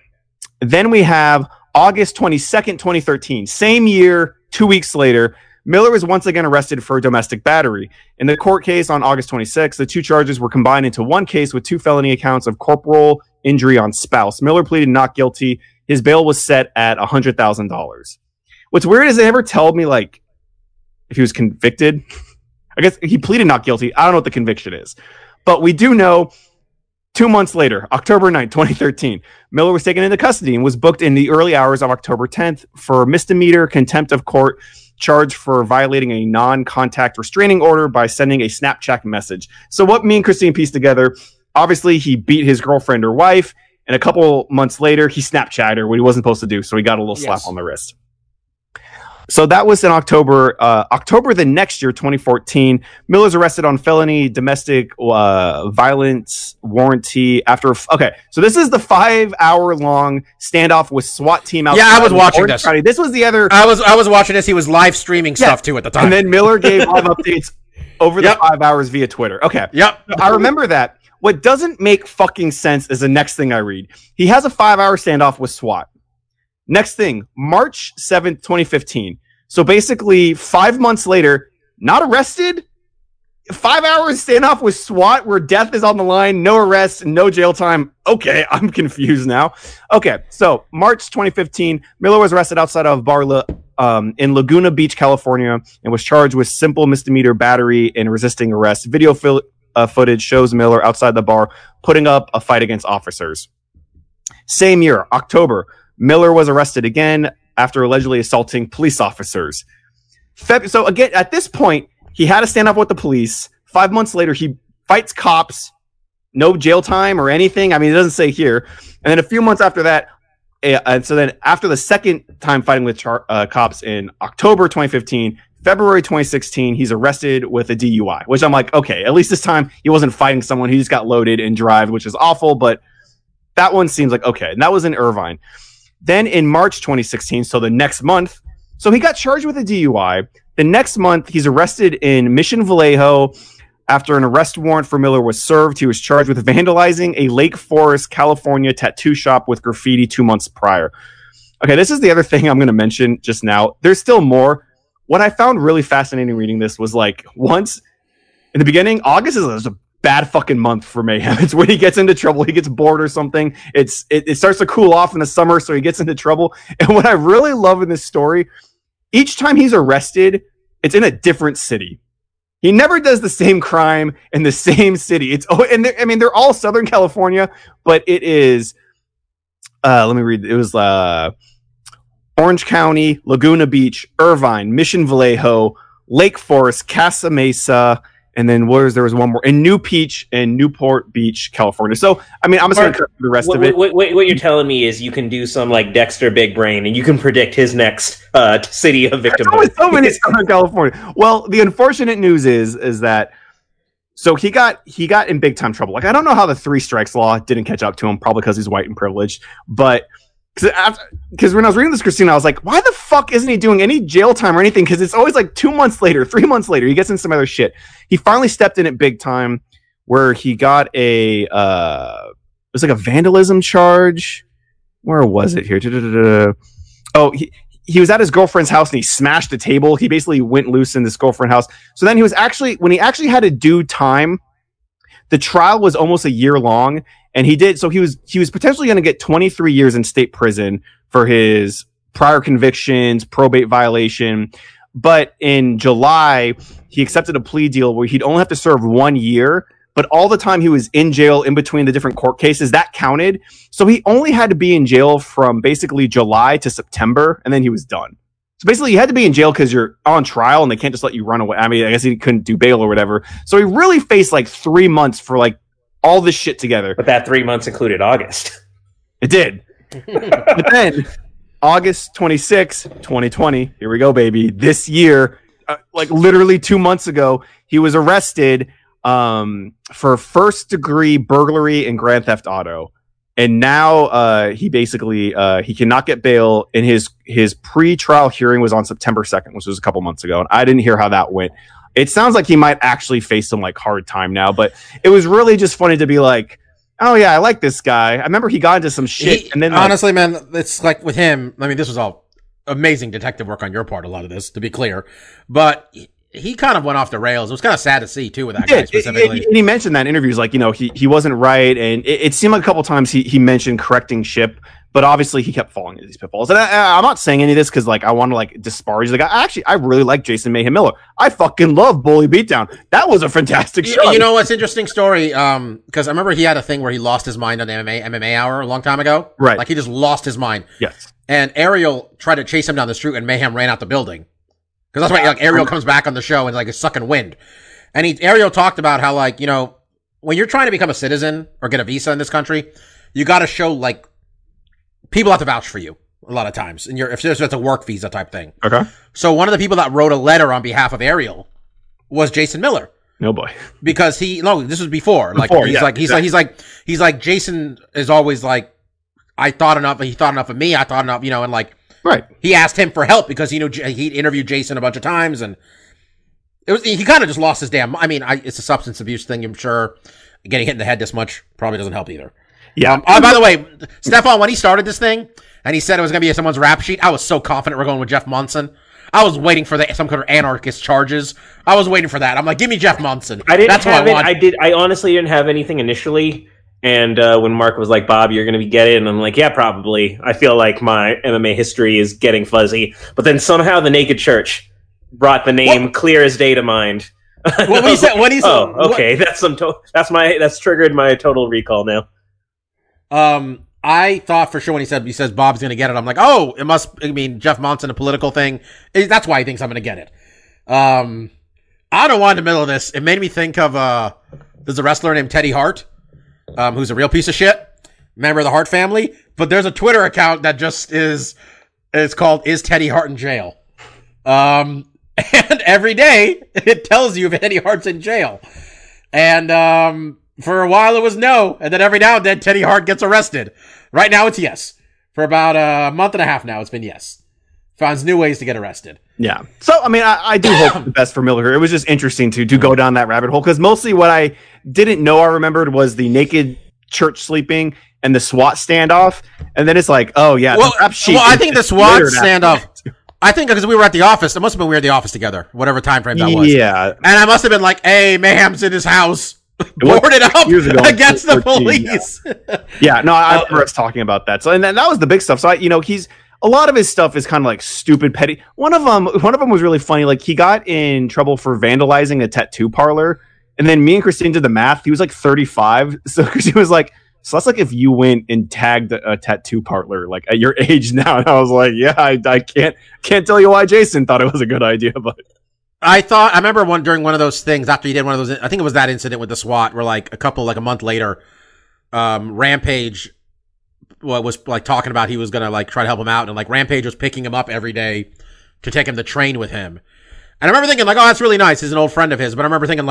Then we have August 22nd, 2013. Same year, 2 weeks later, Miller was once again arrested for domestic battery. In the court case on August 26th, the two charges were combined into one case with two felony counts of corporal injury on spouse. Miller pleaded not guilty. His bail was set at $100,000. What's weird is they never told me, like, if he was convicted. I guess he pleaded not guilty. I don't know what the conviction is. But we do know 2 months later, October 9th, 2013, Miller was taken into custody and was booked in the early hours of October 10th for misdemeanor contempt of court, charged for violating a non-contact restraining order by sending a Snapchat message. So what me and Christine pieced together, obviously he beat his girlfriend or wife, and a couple months later he Snapchatted her what he wasn't supposed to do, so he got a little slap on the wrist. So that was in October. October the next year, 2014, Miller's arrested on felony domestic violence warranty after... Okay, so this is the 5-hour-long standoff with SWAT team outside. Yeah, I was watching this. This was the other... I was watching this. He was live streaming stuff, too, at the time. And then Miller gave live updates over the 5 hours via Twitter. Okay. Yep. I remember that. What doesn't make fucking sense is the next thing I read. He has a 5-hour standoff with SWAT. Next thing, March 7th, 2015. So basically, 5 months later, not arrested, 5 hours standoff with SWAT where death is on the line, no arrest, no jail time. Okay, I'm confused now. Okay, so March 2015, Miller was arrested outside of Barla in Laguna Beach, California, and was charged with simple misdemeanor battery and resisting arrest. Video footage shows Miller outside the bar putting up a fight against officers. Same year, October, Miller was arrested again after allegedly assaulting police officers. So again, at this point, he had a standoff with the police. 5 months later, he fights cops. No jail time or anything. I mean, it doesn't say here. And then a few months after that, and so then after the second time fighting with cops in October 2015, February 2016, he's arrested with a DUI, which I'm like, okay, at least this time he wasn't fighting someone. He just got loaded and drove, which is awful. But that one seems like, okay. And that was in Irvine. Then in March 2016, so the next month, so he got charged with a DUI. The next month, he's arrested in Mission Vallejo After an arrest warrant for Miller was served, he was charged with vandalizing a Lake Forest, California tattoo shop with graffiti 2 months prior. Okay, this is the other thing I'm going to mention just now. There's still more. What I found really fascinating reading this was, like, once in the beginning, August is a bad fucking month for Mayhem. It's when he gets into trouble. He gets bored or something. It starts to cool off in the summer, so he gets into trouble. And what I really love in this story, each time he's arrested, it's in a different city. He never does the same crime in the same city. They're all Southern California, but it is. Let me read. It was Orange County, Laguna Beach, Irvine, Mission Vallejo, Lake Forest, Casa Mesa. And then there was one more in New Peach and Newport Beach, California. So, I mean, I'm just going to cut the rest of it. What you're telling me is you can do some like Dexter Big Brain and you can predict his next city of victimhood. So many Southern California. Well, the unfortunate news is that so he got in big time trouble. Like, I don't know how the three strikes law didn't catch up to him, probably because he's white and privileged. But because when I was reading this, Christina, I was like, why the fuck isn't he doing any jail time or anything? Because it's always like 2 months later, 3 months later, he gets in some other shit. He finally stepped in at big time where he got it was like a vandalism charge. Where was it here? Oh, he was at his girlfriend's house and he smashed the table. He basically went loose in this girlfriend's house. So then when he actually had to do time, the trial was almost a year long. And he did, so he was potentially going to get 23 years in state prison for his prior convictions, probate violation. But in July, he accepted a plea deal where he'd only have to serve 1 year, but all the time he was in jail in between the different court cases, that counted. So he only had to be in jail from basically July to September, and then he was done. So basically, you had to be in jail because you're on trial and they can't just let you run away. I mean, I guess he couldn't do bail or whatever. So he really faced like 3 months for like all this shit together. But that 3 months included August. It did. But then August 26, 2020, here we go, baby. This year, like literally 2 months ago, he was arrested for first degree burglary and grand theft auto. And now he basically, he cannot get bail. And his pre-trial hearing was on September 2nd, which was a couple months ago. And I didn't hear how that went. It sounds like he might actually face some like hard time now, but it was really just funny to be like, oh yeah, I like this guy. I remember he got into some shit. And then honestly, man, it's like with him. I mean, this was all amazing detective work on your part. A lot of this, to be clear, but he kind of went off the rails. It was kind of sad to see too with that guy specifically. And he mentioned that in interviews, like, you know, he wasn't right. And it seemed like a couple times he mentioned correcting ship, but obviously he kept falling into these pitfalls. And I'm not saying any of this because like I want to like disparage the guy. Actually, I really like Jason Mayhem Miller. I fucking love Bully Beatdown. That was a fantastic show. You know what's interesting story? Because I remember he had a thing where he lost his mind on MMA Hour a long time ago. Right. Like he just lost his mind. Yes. And Ariel tried to chase him down the street and Mayhem ran out the building. Because that's why like Ariel comes back on the show and like is sucking wind. And Ariel talked about how like, you know, when you're trying to become a citizen or get a visa in this country, you got to show like people have to vouch for you a lot of times. And if it's a work visa type thing. Okay. So one of the people that wrote a letter on behalf of Ariel was Jason Miller. No boy. Because this was before. He's like Jason is always like, I thought enough. He thought enough of me. I thought enough, you know, and like, right. He asked him for help because, you know, he interviewed Jason a bunch of times and he kind of just lost his damn. I mean, it's a substance abuse thing. I'm sure getting hit in the head this much probably doesn't help either. Yeah. By the way, Stefan, when he started this thing and he said it was going to be someone's rap sheet, I was so confident we're going with Jeff Monson. I was waiting for some kind of anarchist charges. I was waiting for that. I'm like, give me Jeff Monson. I honestly didn't have anything initially. And when Mark was like, Bob, you're going to get it. And I'm like, yeah, probably. I feel like my MMA history is getting fuzzy. But then somehow the Naked Church brought the name clear as day to mind. What he said. That's triggered my total recall now. I thought for sure when he says Bob's going to get it, I'm like, oh, it must. I mean, Jeff Monson, a political thing. That's why he thinks I'm going to get it. I don't want in the middle of this. It made me think of there's a wrestler named Teddy Hart, who's a real piece of shit, member of the Hart family. But there's a Twitter account that just is called "Is Teddy Hart in Jail?" And every day it tells you if Teddy Hart's in jail, and for a while it was no, and then every now and then Teddy Hart gets arrested. Right now it's yes. For about a month and a half now it's been yes. finds new ways to get arrested. Yeah. So, I mean, I do hope the best for Miller. It was just interesting to go down that rabbit hole, because mostly what I didn't know I remembered was the naked church sleeping and the SWAT standoff. And then it's like, oh, yeah. I think the SWAT standoff, I think because we were at the office. It must have been we were at the office together, whatever time frame that was. Yeah. And I must have been like, hey, Mayhem's in his house. Boarded up against the police. Yeah. No, I remember us talking about that. So, and then that was the big stuff. So, a lot of his stuff is kind of like stupid, petty. One of them was really funny. Like, he got in trouble for vandalizing a tattoo parlor, and then me and Christine did the math. He was like 35. So Christine was like, so that's like if you went and tagged a tattoo parlor, like at your age now. And I was like, yeah, I can't tell you why Jason thought it was a good idea, but. I remember during one of those things after he did one of those, I think it was that incident with the SWAT where a month later, Rampage was talking about he was going to try to help him out, and Rampage was picking him up every day to take him to train with him. And I remember thinking oh, that's really nice. He's an old friend of his. But I remember thinking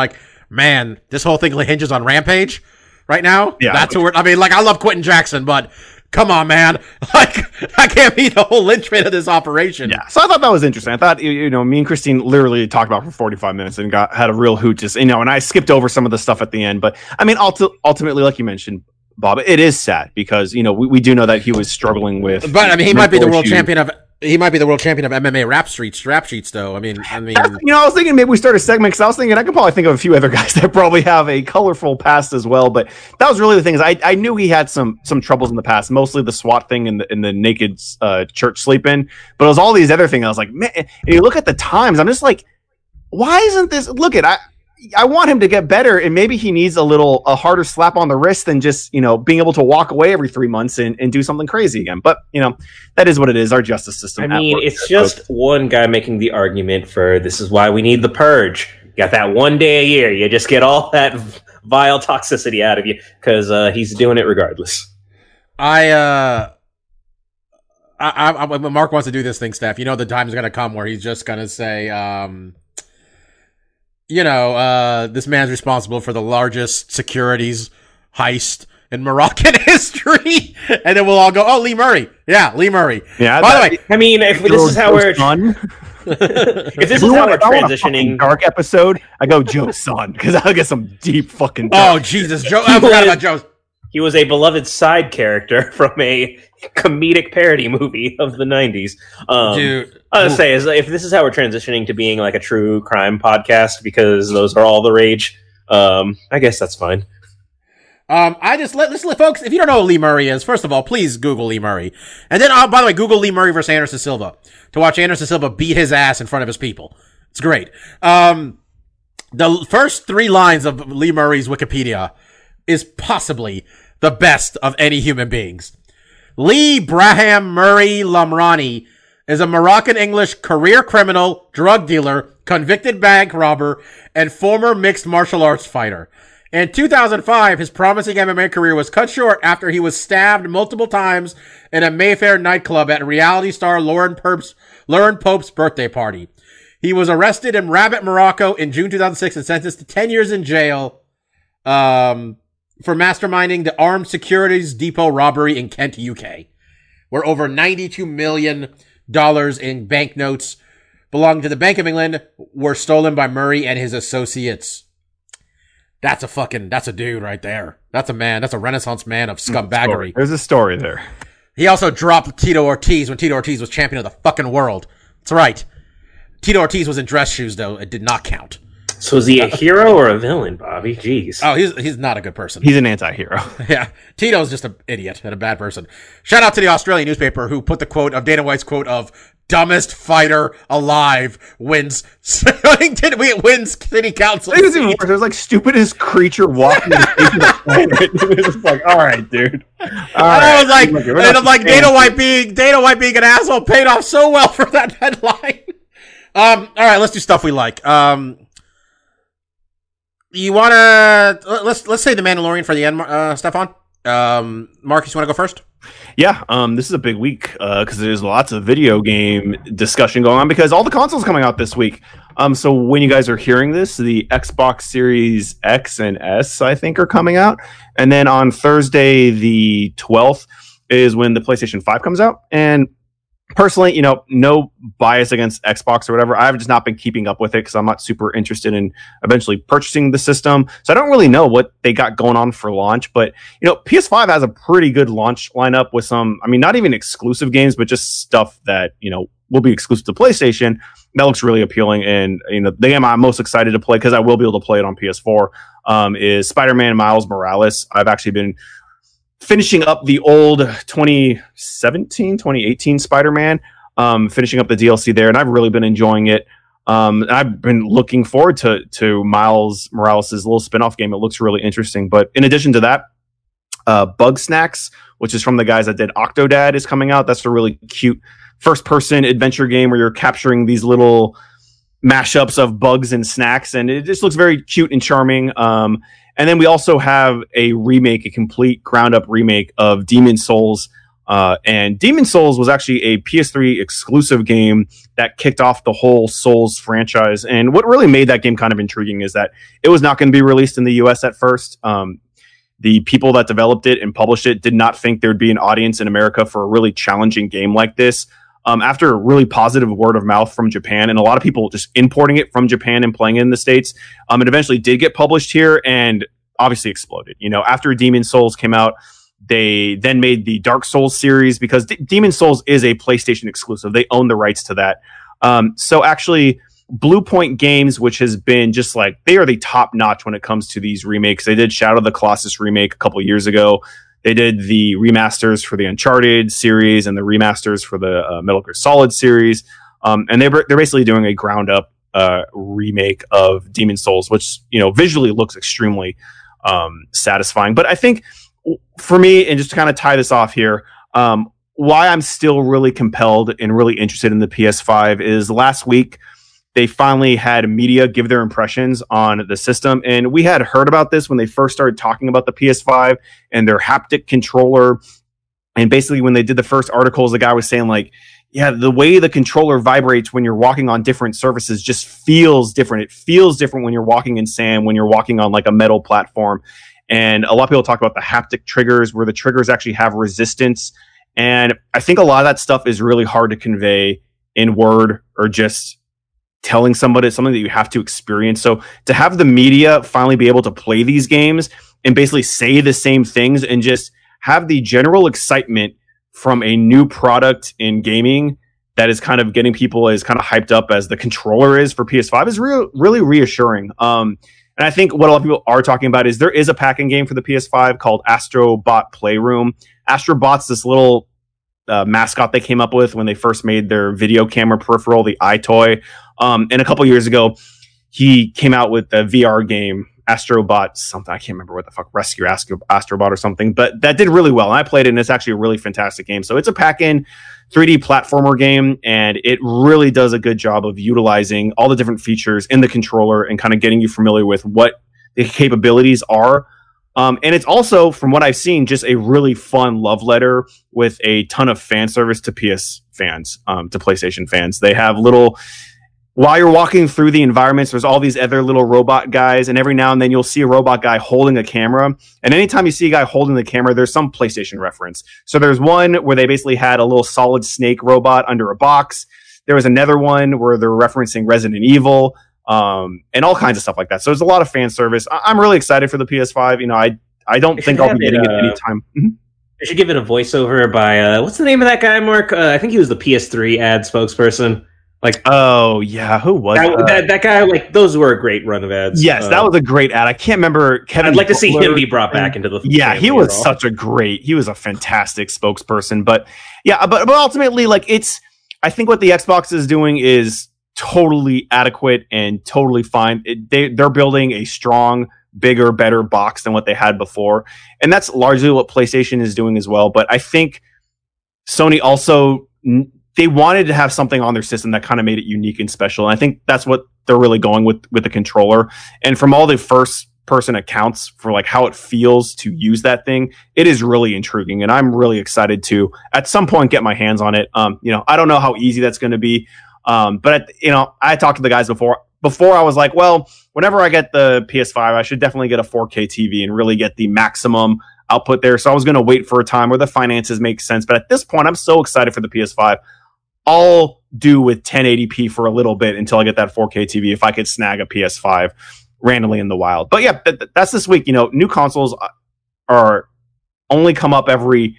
man, this whole thing hinges on Rampage right now. Yeah. That's who I love Quentin Jackson, but come on, man. I can't be the whole lynch rate of this operation. Yeah. So I thought that was interesting. I thought, me and Christine literally talked about it for 45 minutes and had a real hoot, and I skipped over some of the stuff at the end. But I mean, ultimately, like you mentioned, Bob, it is sad because, we do know that he was struggling with. But I mean, he might be the world champion of. He might be the world champion of MMA rap sheets, though. I mean, I was thinking maybe we start a segment, because I was thinking I could probably think of a few other guys that probably have a colorful past as well. But that was really the thing. Is I knew he had some troubles in the past, mostly the SWAT thing and the naked church sleep-in. But it was all these other things. I was like, man. And you look at the times. I'm just like, why isn't this? Look at I want him to get better, and maybe he needs a harder slap on the wrist than just, being able to walk away every 3 months and do something crazy again. But, that is what it is, our justice system. I mean, it's just one guy making the argument for this is why we need the purge. You got that one day a year. You just get all that vile toxicity out of you because he's doing it regardless. When Mark wants to do this thing, Steph, the time is going to come where he's just going to say, this man's responsible for the largest securities heist in Moroccan history. And then we'll all go, oh, Lee Murray. Yeah, Lee Murray. Yeah. By the way, I mean, if this is how we're transitioning. Dark episode, I go Joe's son, because I'll get some deep fucking dark. Oh, Jesus. Joe. I forgot about Joe's. He was a beloved side character from a comedic parody movie of the 90s. Dude. I was going to say, if this is how we're transitioning to being a true crime podcast, because those are all the rage, I guess that's fine. Folks, if you don't know who Lee Murray is, first of all, please Google Lee Murray. And then, by the way, Google Lee Murray versus Anderson Silva to watch Anderson Silva beat his ass in front of his people. It's great. The first three lines of Lee Murray's Wikipedia is possibly the best of any human beings. Lee Braham Murray Lamrani is a Moroccan-English career criminal, drug dealer, convicted bank robber, and former mixed martial arts fighter. In 2005, his promising MMA career was cut short after he was stabbed multiple times in a Mayfair nightclub at reality star Lauren Pope's birthday party. He was arrested in Rabat, Morocco in June 2006 and sentenced to 10 years in jail, for masterminding the armed securities depot robbery in Kent, UK, where over $92 million in banknotes belonging to the Bank of England were stolen by Murray and his associates. That's a dude right there. That's a man. That's a Renaissance man of scumbaggery. There's a story there. He also dropped Tito Ortiz when Tito Ortiz was champion of the fucking world. That's right. Tito Ortiz was in dress shoes, though. It did not count. So is he a hero or a villain, Bobby? Jeez. Oh, he's not a good person. He's an anti-hero. Yeah. Tito's just an idiot and a bad person. Shout out to the Australian newspaper who put the quote of Dana White's quote of dumbest fighter alive wins city council. It was even worse. It was like stupidest creature walking the planet. It was like, all right, dude. I was like, Dana White being an asshole paid off so well for that headline. All right, let's do stuff we like. You want to let's say The Mandalorian for the end, Stefan. Marcus, you want to go first? Yeah, this is a big week because there's lots of video game discussion going on because all the consoles coming out this week. So when you guys are hearing this, the Xbox Series X and S, I think, are coming out, and then on Thursday the 12th is when the PlayStation 5 comes out. And personally, you know, no bias against Xbox or whatever. I've just not been keeping up with it because I'm not super interested in eventually purchasing the system. So I don't really know what they got going on for launch. But, you know, PS5 has a pretty good launch lineup with some, I mean, not even exclusive games, but just stuff that, you know, will be exclusive to PlayStation. That looks really appealing. And, you know, the game I'm most excited to play, because I will be able to play it on PS4, is Spider-Man Miles Morales. I've actually been finishing up the old 2017, 2018 Spider-Man, finishing up the DLC there, and I've really been enjoying it. I've been looking forward to Miles Morales' little spin-off game. It looks really interesting. But in addition to that, Bug Snacks, which is from the guys that did Octodad, is coming out. That's a really cute first-person adventure game where you're capturing these little mashups of bugs and snacks, and it just looks very cute and charming. And then we also have a remake, a complete ground-up remake of Demon Souls. And Demon Souls was actually a PS3 exclusive game that kicked off the whole Souls franchise. And what really made that game kind of intriguing is that it was not going to be released in the U.S. at first. The people that developed it and published it did not think there'd be an audience in America for a really challenging game like this. After a really positive word of mouth from Japan, and a lot of people just importing it from Japan and playing it in the States, it eventually did get published here and obviously exploded. You know, after Demon Souls came out, they then made the Dark Souls series, because Demon Souls is a PlayStation exclusive. They own the rights to that. So actually, Blue Point Games, which has been just like, they are the top notch when it comes to these remakes. They did Shadow of the Colossus remake a couple years ago. They did the remasters for the Uncharted series and the remasters for the Metal Gear Solid series. And they're basically doing a ground-up remake of Demon Souls, which, you know, visually looks extremely satisfying. But I think, for me, and just to kind of tie this off here, why I'm still really compelled and really interested in the PS5 is last week they finally had media give their impressions on the system. And we had heard about this when they first started talking about the PS5 and their haptic controller. And basically when they did the first articles, the guy was saying like, yeah, the way the controller vibrates when you're walking on different surfaces just feels different. It feels different when you're walking in sand, when you're walking on like a metal platform. And a lot of people talk about the haptic triggers, where the triggers actually have resistance. And I think a lot of that stuff is really hard to convey in word or just telling somebody. It's something that you have to experience. So to have the media finally be able to play these games and basically say the same things and just have the general excitement from a new product in gaming that is kind of getting people as kind of hyped up as the controller is for PS5 is really reassuring. And I think what a lot of people are talking about is there is a pack-in game for the PS5 called Astro Bot Playroom. Astro Bot's this little mascot they came up with when they first made their video camera peripheral, the iToy. And a couple years ago, he came out with a VR game, Astro Bot something. I can't remember what the fuck, Rescue Astro Bot or something. But that did really well, and I played it, and it's actually a really fantastic game. So it's a pack-in 3D platformer game, and it really does a good job of utilizing all the different features in the controller and kind of getting you familiar with what the capabilities are. And it's also, from what I've seen, just a really fun love letter with a ton of fan service to PS fans, to PlayStation fans. They have little, while you're walking through the environments, there's all these other little robot guys, and every now and then you'll see a robot guy holding a camera. And anytime you see a guy holding the camera, there's some PlayStation reference. So there's one where they basically had a little solid snake robot under a box. There was another one where they're referencing Resident Evil. And all kinds of stuff like that. So there's a lot of fan service. I'm really excited for the PS5. You know, I don't think I'll be getting it anytime. I should give it a voiceover by what's the name of that guy, Mark? I think he was the PS3 ad spokesperson. Like, oh yeah, who was that guy? Like, those were a great run of ads. Yes, that was a great ad. I can't remember. Kevin, I'd like to see him be brought back into the. Yeah, he was such a great. He was a fantastic spokesperson. But yeah, but ultimately, like, it's. I think what the Xbox is doing is totally adequate and totally fine. They're building a strong, bigger, better box than what they had before, and that's largely what PlayStation is doing as well. But I think Sony also, they wanted to have something on their system that kind of made it unique and special, and I think that's what they're really going with the controller. And from all the first person accounts for like how it feels to use that thing, it is really intriguing, and I'm really excited to at some point get my hands on it. You know, I don't know how easy that's going to be. But, you know, I talked to the guys before I was like, well, whenever I get the PS5, I should definitely get a 4K TV and really get the maximum output there. So I was going to wait for a time where the finances make sense. But at this point, I'm so excited for the PS5. I'll do with 1080p for a little bit until I get that 4K TV if I could snag a PS5 randomly in the wild. But yeah, that's this week. You know, new consoles are only come up every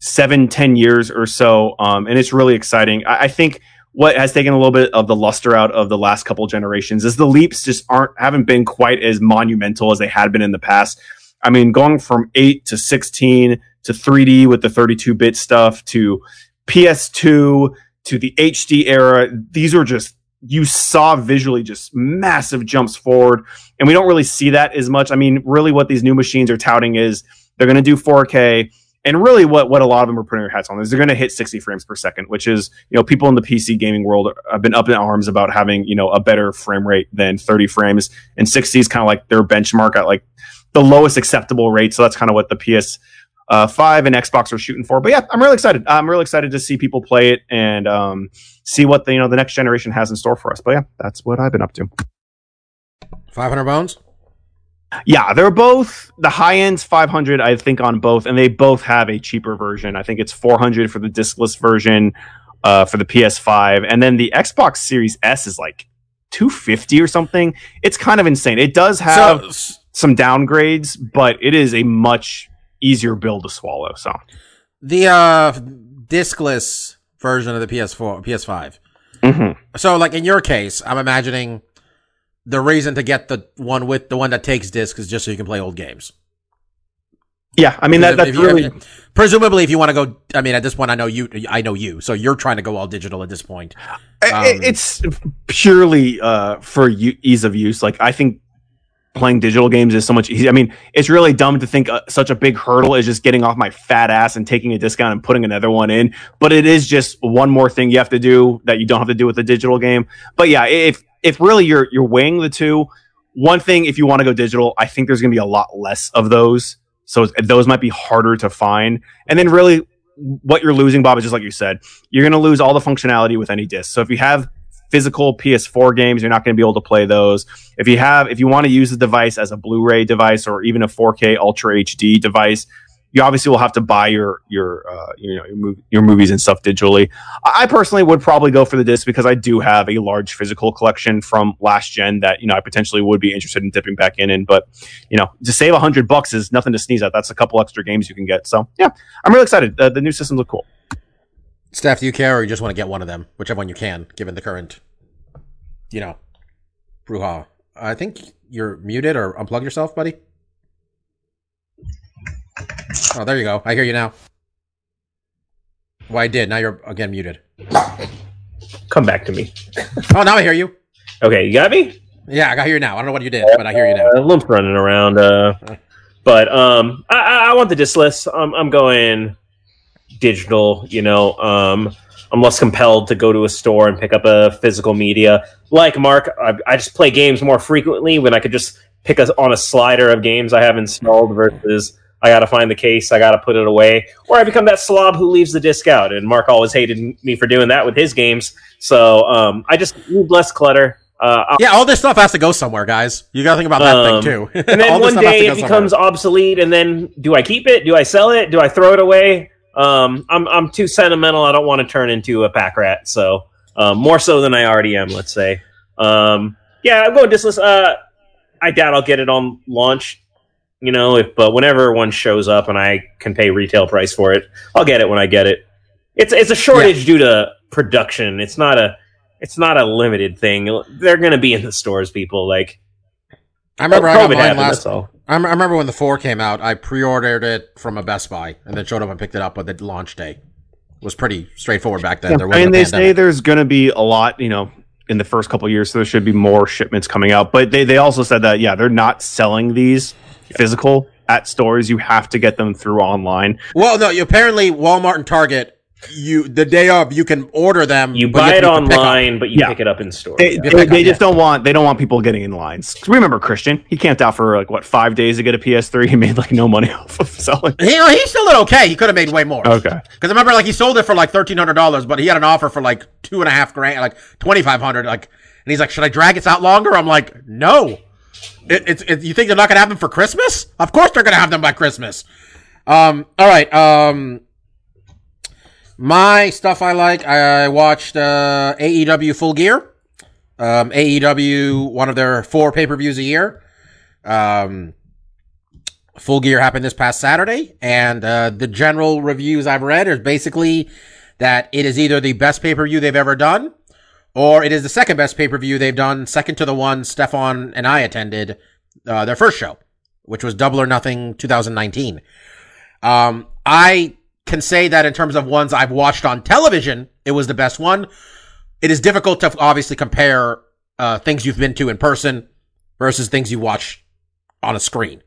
7-10 years or so, and it's really exciting. I think what has taken a little bit of the luster out of the last couple generations is the leaps just haven't been quite as monumental as they had been in the past. I mean, going from 8 to 16 to 3D with the 32-bit stuff to PS2 to the HD era, these are just, you saw visually just massive jumps forward, and we don't really see that as much. I mean, really what these new machines are touting is they're going to do 4K, and really what a lot of them are putting their hats on is they're going to hit 60 frames per second, which is, you know, people in the PC gaming world have been up in arms about having, you know, a better frame rate than 30 frames, and 60 is kind of like their benchmark at like the lowest acceptable rate. So that's kind of what the PS5 and Xbox are shooting for. But yeah, I'm really excited. I'm really excited to see people play it and see what the, you know, the next generation has in store for us. But yeah, that's what I've been up to. 500 bones? Yeah, they're both, the high end's 500, I think, on both, and they both have a cheaper version. I think it's 400 for the discless version for the PS5, and then the Xbox Series S is like 250 or something. It's kind of insane. It does have some downgrades, but it is a much easier bill to swallow. So the discless version of the PS5. Mm-hmm. So like in your case, I'm imagining the reason to get the one with the one that takes disc is just so you can play old games. Yeah, I mean, that's really, presumably if you want to go, I mean, at this point, I know you, so you're trying to go all digital at this point. It's purely for ease of use. Like, I think playing digital games is so much easier. I mean, it's really dumb to think such a big hurdle is just getting off my fat ass and taking a discount and putting another one in, but it is just one more thing you have to do that you don't have to do with a digital game. But yeah, if really you're weighing the two, one thing, if you want to go digital, I think there's going to be a lot less of those, so those might be harder to find. And then really what you're losing, Bob, is just like you said, you're going to lose all the functionality with any disc. So if you have physical PS4 games, you're not going to be able to play those. If you want to use the device as a Blu-ray device or even a 4K Ultra HD device, you obviously will have to buy your movies and stuff digitally. I personally would probably go for the disc because I do have a large physical collection from last gen that, you know, I potentially would be interested in dipping back in. But, you know, to save $100 is nothing to sneeze at. That's a couple extra games you can get. So yeah, I'm really excited. The new systems look cool. Steph, do you care, or you just want to get one of them, whichever one you can, given the current, you know, brouhaha? I think you're muted, or unplug yourself, buddy. Oh, there you go. I hear you now. Well, I did. Now you're again muted. Come back to me. Oh, now I hear you. Okay, you got me? Yeah, I hear you now. I don't know what you did, but I hear you now. Limp's running around. But I want the disc list. I'm going digital, you know. I'm less compelled to go to a store and pick up a physical media. Like Mark, I just play games more frequently when I could just pick on a slider of games I have installed versus I gotta find the case, I gotta put it away, or I become that slob who leaves the disc out. And Mark always hated me for doing that with his games. So I just need less clutter. Yeah, all this stuff has to go somewhere, guys. You gotta think about that thing too. And then one day it becomes obsolete, and then do I keep it? Do I sell it? Do I throw it away? I'm too sentimental. I don't want to turn into a pack rat. So, more so than I already am, let's say. Yeah, I'm going discless. I doubt I'll get it on launch, you know, but whenever one shows up and I can pay retail price for it, I'll get it when I get it. It's a shortage due to production. It's not a limited thing. They're going to be in the stores, people. Like, I remember I remember when the 4 came out, I pre-ordered it from a Best Buy and then showed up and picked it up on the launch day. It was pretty straightforward back then. Yeah, and they say there's going to be a lot, you know, in the first couple of years, so there should be more shipments coming out. But they also said that, yeah, they're not selling these physical at stores. You have to get them through online. Well, no, apparently Walmart and Target, the day of, you can order them. You buy it online, but you pick it up in store. They just don't want people getting in lines. Remember Christian? He camped out for like 5 days to get a PS3. He made like no money off of selling. He still did okay. He could have made way more. Okay, because remember, like, he sold it for like $1,300, but he had an offer for like $2,500, like $2,500. Like, and he's like, should I drag it out longer? I'm like, no. You think they're not gonna have them for Christmas? Of course they're gonna have them by Christmas. All right. My stuff I like, I watched AEW Full Gear. AEW, one of their 4 pay-per-views a year. Full Gear happened this past Saturday, and the general reviews I've read is basically that it is either the best pay-per-view they've ever done, or it is the second best pay-per-view they've done, second to the one Stefan and I attended their first show, which was Double or Nothing 2019. I can say that in terms of ones I've watched on television, it was the best one. It is difficult to obviously compare things you've been to in person versus things you watch on a screen.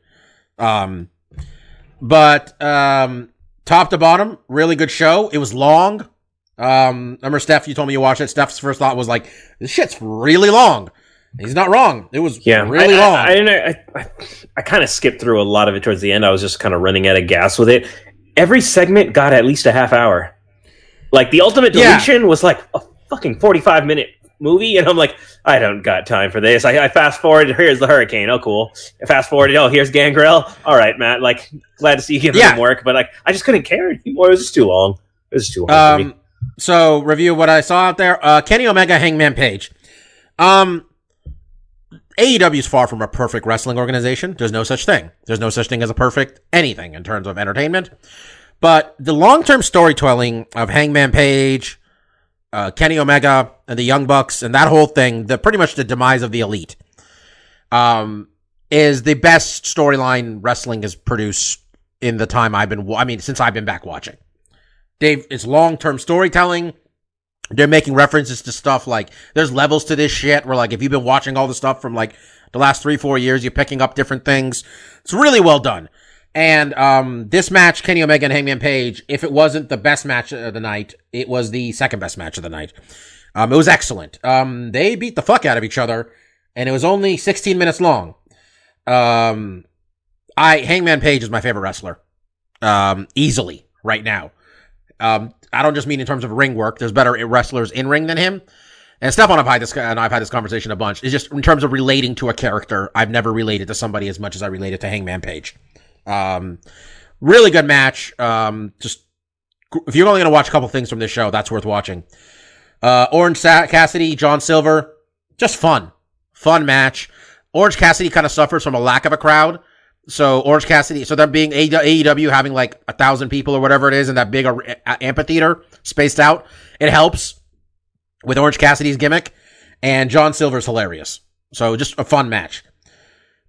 But top to bottom, really good show. It was long. Remember, Steph, you told me you watched it. Steph's first thought was like, this shit's really long. He's not wrong. It was really long. I kind of skipped through a lot of it towards the end. I was just kind of running out of gas with it. Every segment got at least a half hour. Like, the Ultimate Deletion was like a fucking 45-minute movie, and I'm like, I don't got time for this. I fast forward, here's the Hurricane. Oh, cool. I fast forward, oh, here's Gangrel. All right, Matt. Like, glad to see you giving him work, but like, I just couldn't care anymore. It was just too long. It was too long. For me. So, review what I saw out there. Kenny Omega, Hangman Page. AEW is far from a perfect wrestling organization. There's no such thing. There's no such thing as a perfect anything in terms of entertainment. But the long-term storytelling of Hangman Page, Kenny Omega, and the Young Bucks, and that whole thing, pretty much the demise of the Elite, is the best storyline wrestling has produced in the time I've been... I mean, since I've been back watching. It's long-term storytelling. They're making references to stuff like there's levels to this shit where like if you've been watching all the stuff from like the last 3-4 years, you're picking up different things. It's really well done. And this match, Kenny Omega and Hangman Page, if it wasn't the best match of the night, it was the second best match of the night. It was excellent. They beat the fuck out of each other, and it was only 16 minutes long. Hangman Page is my favorite wrestler, easily right now. I don't just mean in terms of ring work. There's better wrestlers in ring than him. And Stefan and I've had this conversation a bunch. It's just in terms of relating to a character, I've never related to somebody as much as I related to Hangman Page. Really good match. Just if you're only going to watch a couple things from this show, that's worth watching. Orange Cassidy, John Silver, just fun match. Orange Cassidy kind of suffers from a lack of a crowd. So Orange Cassidy, so they're being AEW having like 1,000 people or whatever it is in that big amphitheater spaced out. It helps with Orange Cassidy's gimmick, and John Silver's hilarious. So just a fun match.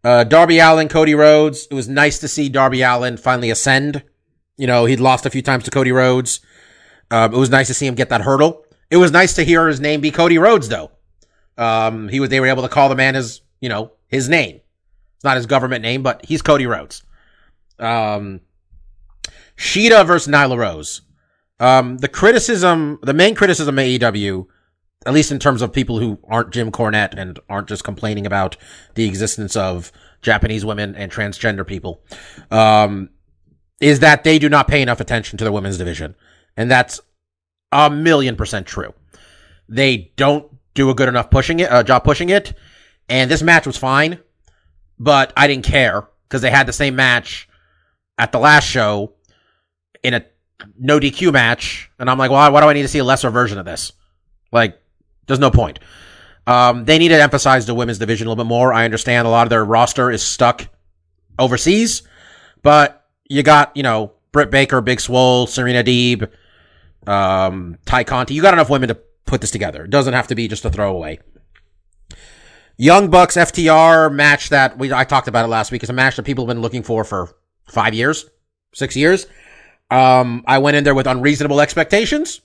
Darby Allin, Cody Rhodes. It was nice to see Darby Allin finally ascend. You know, he'd lost a few times to Cody Rhodes. It was nice to see him get that hurdle. It was nice to hear his name be Cody Rhodes, though. They were able to call the man his name. It's not his government name, but he's Cody Rhodes. Shida versus Nyla Rose. The main criticism of AEW, at least in terms of people who aren't Jim Cornette and aren't just complaining about the existence of Japanese women and transgender people, is that they do not pay enough attention to the women's division. And that's 1,000,000% true. They don't do a good enough job pushing it. And this match was fine. But I didn't care because they had the same match at the last show in a no DQ match. And I'm like, well, why do I need to see a lesser version of this? Like, there's no point. They need to emphasize the women's division a little bit more. I understand a lot of their roster is stuck overseas. But you got, Britt Baker, Big Swole, Serena Deeb, Ty Conti. You got enough women to put this together. It doesn't have to be just a throwaway. Young Bucks FTR match that I talked about it last week. It's a match that people have been looking for 6 years. I went in there with unreasonable expectations.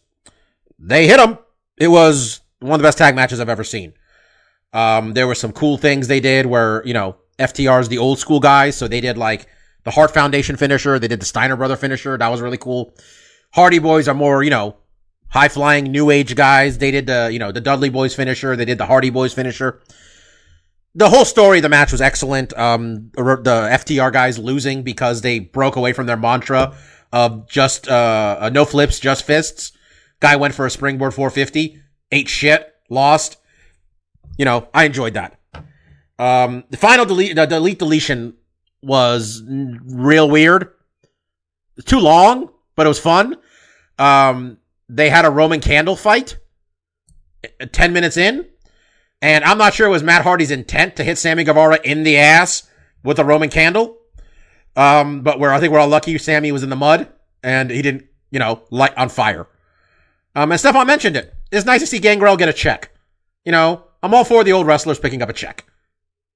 They hit them. It was one of the best tag matches I've ever seen. There were some cool things they did where, FTR's the old school guys. So they did like the Hart Foundation finisher. They did the Steiner brother finisher. That was really cool. Hardy Boys are more, high flying new age guys. They did the, the Dudley Boys finisher. They did the Hardy Boys finisher. The whole story of the match was excellent. The FTR guys losing because they broke away from their mantra of just no flips, just fists. Guy went for a springboard 450, ate shit, lost. I enjoyed that. The final deletion was real weird. It's too long, but it was fun. they had a Roman candle fight 10 minutes in. And I'm not sure it was Matt Hardy's intent to hit Sammy Guevara in the ass with a Roman candle. But I think we're all lucky Sammy was in the mud and he didn't, light on fire. And Stephon mentioned it. It's nice to see Gangrel get a check. I'm all for the old wrestlers picking up a check.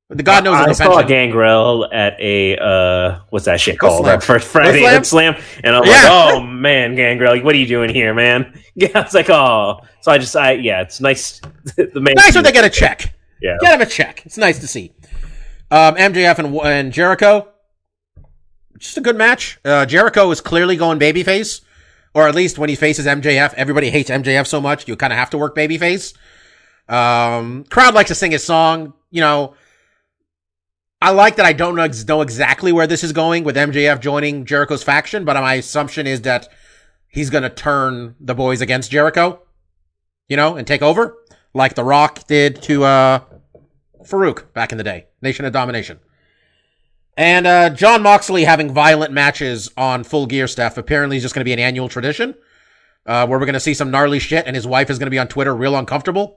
The God knows I saw Gangrel at a what's that shit called? That first Friday Slam? And I'm like, oh man, Gangrel, what are you doing here, man? Yeah, I was like, oh, so I it's nice. Nice when they get a check. Yeah, get him a check. It's nice to see. MJF and Jericho, just a good match. Jericho is clearly going babyface, or at least when he faces MJF, everybody hates MJF so much you kind of have to work babyface. Crowd likes to sing his song, I like that I don't know exactly where this is going with MJF joining Jericho's faction, but my assumption is that he's going to turn the boys against Jericho, and take over like The Rock did to Farouk back in the day, Nation of Domination. And Jon Moxley having violent matches on Full Gear stuff apparently is just going to be an annual tradition where we're going to see some gnarly shit, and his wife is going to be on Twitter real uncomfortable.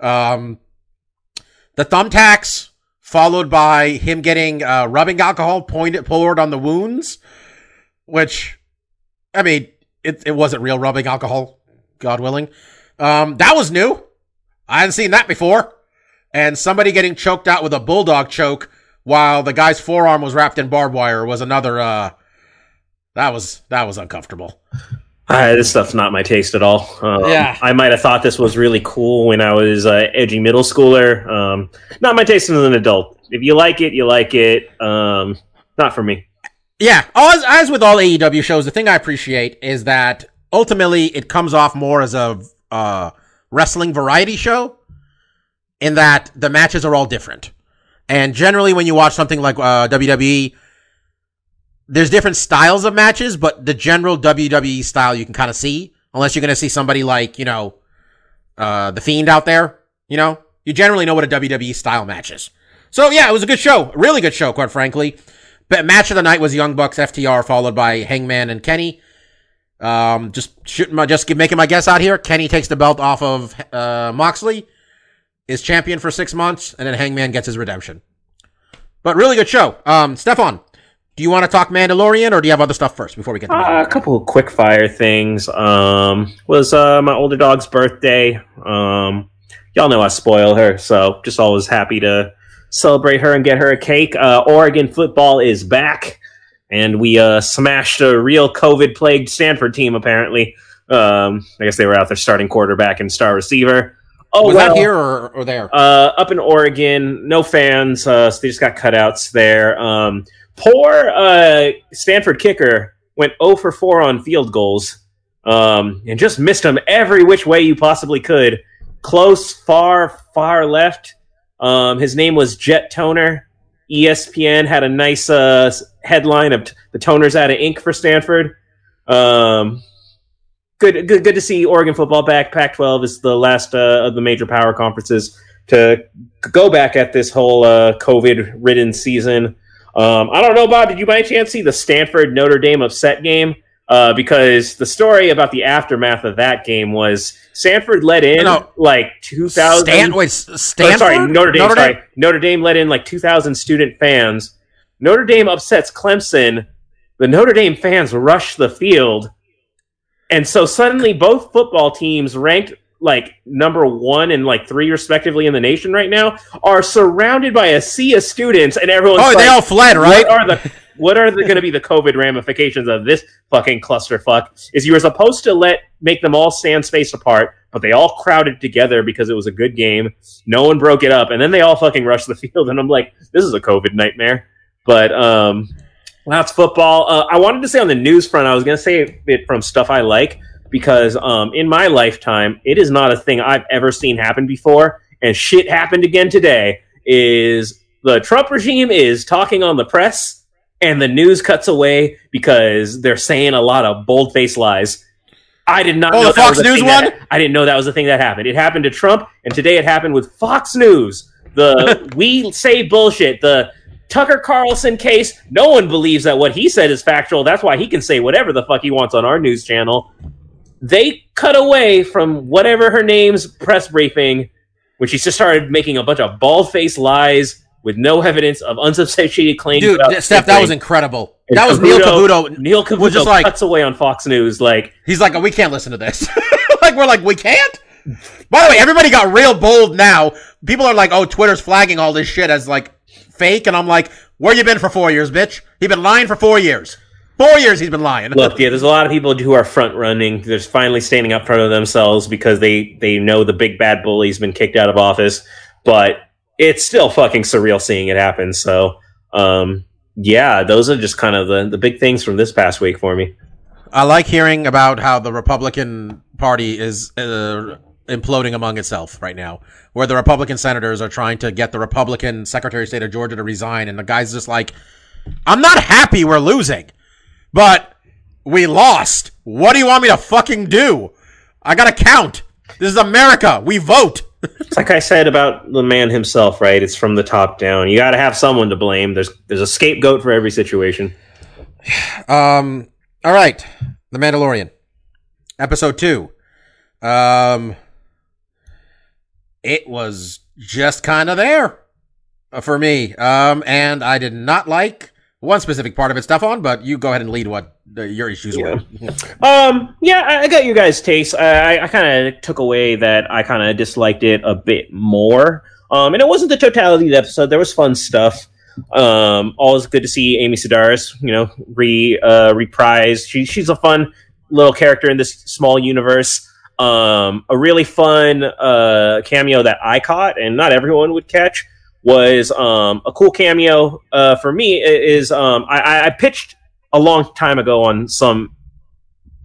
The thumbtacks, followed by him getting rubbing alcohol poured on the wounds, which, I mean, it wasn't real rubbing alcohol, God willing. That was new. I hadn't seen that before. And somebody getting choked out with a bulldog choke while the guy's forearm was wrapped in barbed wire was another, that was uncomfortable. This stuff's not my taste at all. I might have thought this was really cool when I was an edgy middle schooler. Not my taste as an adult. If you like it, you like it. Not for me. Yeah, as with all AEW shows, the thing I appreciate is that ultimately it comes off more as a wrestling variety show in that the matches are all different. And generally when you watch something like WWE, there's different styles of matches, but the general WWE style you can kind of see, unless you're going to see somebody like, The Fiend out there, you generally know what a WWE style match is. So yeah, it was a good show, really good show, quite frankly. But match of the night was Young Bucks FTR followed by Hangman and Kenny. Making my guess out here. Kenny takes the belt off of Moxley, is champion for 6 months, and then Hangman gets his redemption. But really good show. Stephon, do you want to talk Mandalorian, or do you have other stuff first before we get to Mandalorian? A couple of quick-fire things. Was my older dog's birthday. Y'all know I spoil her, so just always happy to celebrate her and get her a cake. Oregon football is back, and we smashed a real COVID-plagued Stanford team, apparently. I guess they were out there starting quarterback and star receiver. Oh, was that here or there? Up in Oregon, no fans, so they just got cutouts there. Poor Stanford kicker went 0 for 4 on field goals and just missed them every which way you possibly could. Close, far, far left. His name was Jet Toner. ESPN had a nice headline of the Toner's out of ink for Stanford. Good to see Oregon football back. Pac-12 is the last of the major power conferences to go back at this whole COVID-ridden season. I don't know, Bob, did you by chance see the Stanford-Notre Dame upset game? Because the story about the aftermath of that game was Stanford let in like 2,000... Stanford? Notre Dame. Notre Dame let in like 2,000 student fans. Notre Dame upsets Clemson. The Notre Dame fans rush the field. And so suddenly both football teams ranked like number 1 and like 3 respectively in the nation right now are surrounded by a sea of students, and everyone's they all fled, right? What are going to be the COVID ramifications of this fucking clusterfuck? Is you were supposed to make them all stand spaced apart, but they all crowded together because it was a good game. No one broke it up, and then they all fucking rushed the field, and I'm like, this is a COVID nightmare. But that's football. I wanted to say on the news front, I was going to say it from stuff I like, because in my lifetime, it is not a thing I've ever seen happen before, and shit happened again today, is the Trump regime is talking on the press, and the news cuts away because they're saying a lot of bold-faced lies. I did not know the Fox News one? I didn't know that was the thing that happened. It happened to Trump, and today it happened with Fox News. The we say bullshit, the Tucker Carlson case, no one believes that what he said is factual. That's why he can say whatever the fuck he wants on our news channel. They cut away from whatever her name's press briefing when she just started making a bunch of bald-faced lies with no evidence of unsubstantiated claims. Dude, about Steph, that was incredible. And that was Neil Cavuto. Neil Cavuto like, cuts away on Fox News. Like, he's like, oh, we can't listen to this. Like, we're like, we can't? By the way, everybody got real bold now. People are like, oh, Twitter's flagging all this shit as, like, fake. And I'm like, where you been for 4 years, bitch? He been lying for 4 years. 4 years he's been lying. Look, yeah, there's a lot of people who are front-running. They're finally standing up for themselves because they know the big bad bully's been kicked out of office. But it's still fucking surreal seeing it happen. So, yeah, those are just kind of the big things from this past week for me. I like hearing about how the Republican Party is imploding among itself right now, where the Republican senators are trying to get the Republican Secretary of State of Georgia to resign, and the guy's just like, I'm not happy we're losing, but we lost. What do you want me to fucking do? I gotta count. This is America. We vote. It's like I said about the man himself, right? It's from the top down. You got to have someone to blame. There's a scapegoat for every situation. All right. The Mandalorian. Episode 2. It was just kind of there for me. And I did not like one specific part of it, Stefan, but you go ahead and lead what your issues were. I got your guys' taste. I kind of took away that I kind of disliked it a bit more. And it wasn't the totality of the episode. There was fun stuff. Always good to see Amy Sedaris, reprise. She's a fun little character in this small universe. A really fun cameo that I caught, and not everyone would catch, was a cool cameo for me. Is I pitched a long time ago on some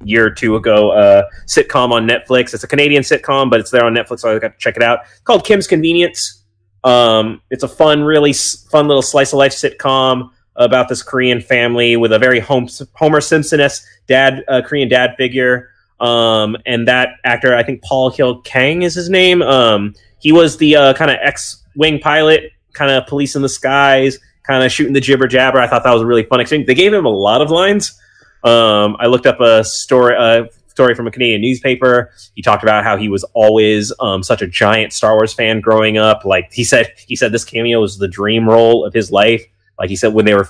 year or two ago sitcom on Netflix. It's a Canadian sitcom, but it's there on Netflix, so I got to check it out. It's called Kim's Convenience. It's a really fun little slice of life sitcom about this Korean family with a very Homer Simpson-esque Korean dad figure. And that actor, I think Paul Hill Kang is his name. He was the kind of ex-wing pilot, kind of police in the skies, kind of shooting the jibber jabber. I thought that was a really fun exchange. They gave him a lot of lines. I looked up a story from a Canadian newspaper. He talked about how he was always such a giant Star Wars fan growing up. Like he said this cameo was the dream role of his life. Like he said, when they were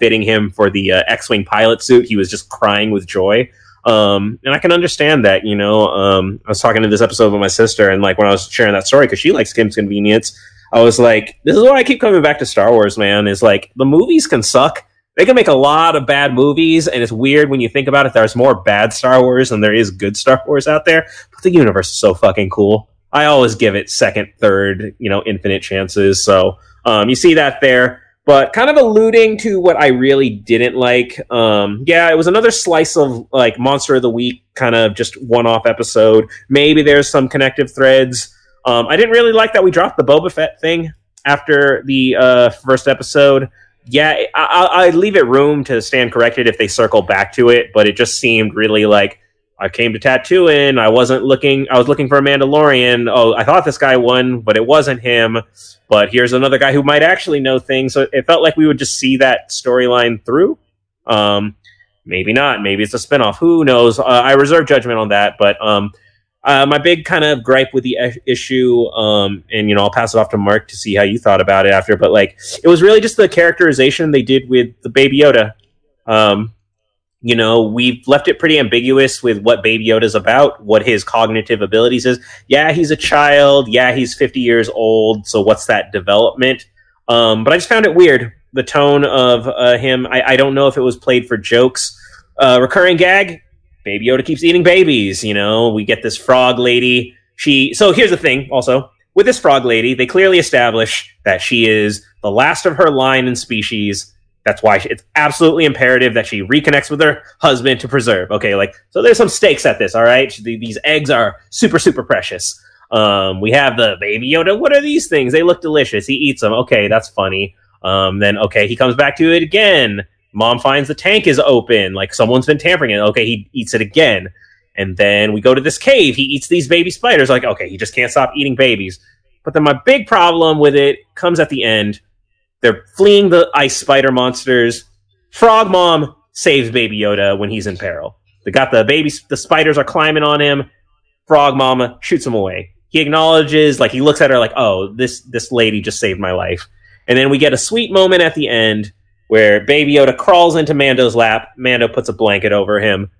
fitting him for the X-wing pilot suit, he was just crying with joy. And I can understand that, I was talking to this episode with my sister, and like when I was sharing that story, because she likes Kim's Convenience, I was like, this is why I keep coming back to Star Wars, man, is like the movies can suck. They can make a lot of bad movies, and it's weird when you think about it. There's more bad Star Wars than there is good Star Wars out there, but the universe is so fucking cool. I always give it second, third, infinite chances. So you see that there. But kind of alluding to what I really didn't like, it was another slice of like Monster of the Week, kind of just one-off episode. Maybe there's some connective threads. I didn't really like that we dropped the Boba Fett thing after the first episode. Yeah, I'd leave it room to stand corrected if they circle back to it, but it just seemed really like, I came to Tatooine, I was looking for a Mandalorian. Oh, I thought this guy won, but it wasn't him. But here's another guy who might actually know things. So it felt like we would just see that storyline through. Maybe not. Maybe it's a spinoff. Who knows? I reserve judgment on that. But my big kind of gripe with the issue, and I'll pass it off to Mark to see how you thought about it after. But like, it was really just the characterization they did with the Baby Yoda. We've left it pretty ambiguous with what Baby Yoda's about, what his cognitive abilities is. Yeah, he's a child. Yeah, he's 50 years old. So what's that development? But I just found it weird, the tone of him. I don't know if it was played for jokes. Recurring gag, Baby Yoda keeps eating babies. We get this frog lady. So here's the thing also. With this frog lady, they clearly establish that she is the last of her line and species. That's why it's absolutely imperative that she reconnects with her husband to preserve. Okay, so there's some stakes at this, all right? These eggs are super, super precious. We have the Baby Yoda. What are these things? They look delicious. He eats them. Okay, that's funny. Then he comes back to it again. Mom finds the tank is open. Like, someone's been tampering it. Okay, he eats it again. And then we go to this cave. He eats these baby spiders. Like, okay, he just can't stop eating babies. But then my big problem with it comes at the end. They're fleeing the ice spider monsters. Frog Mom saves Baby Yoda when he's in peril. They got the baby. The spiders are climbing on him. Frog Mama shoots him away. He acknowledges, like, he looks at her like, oh, this lady just saved my life. And then we get a sweet moment at the end where Baby Yoda crawls into Mando's lap. Mando puts a blanket over him.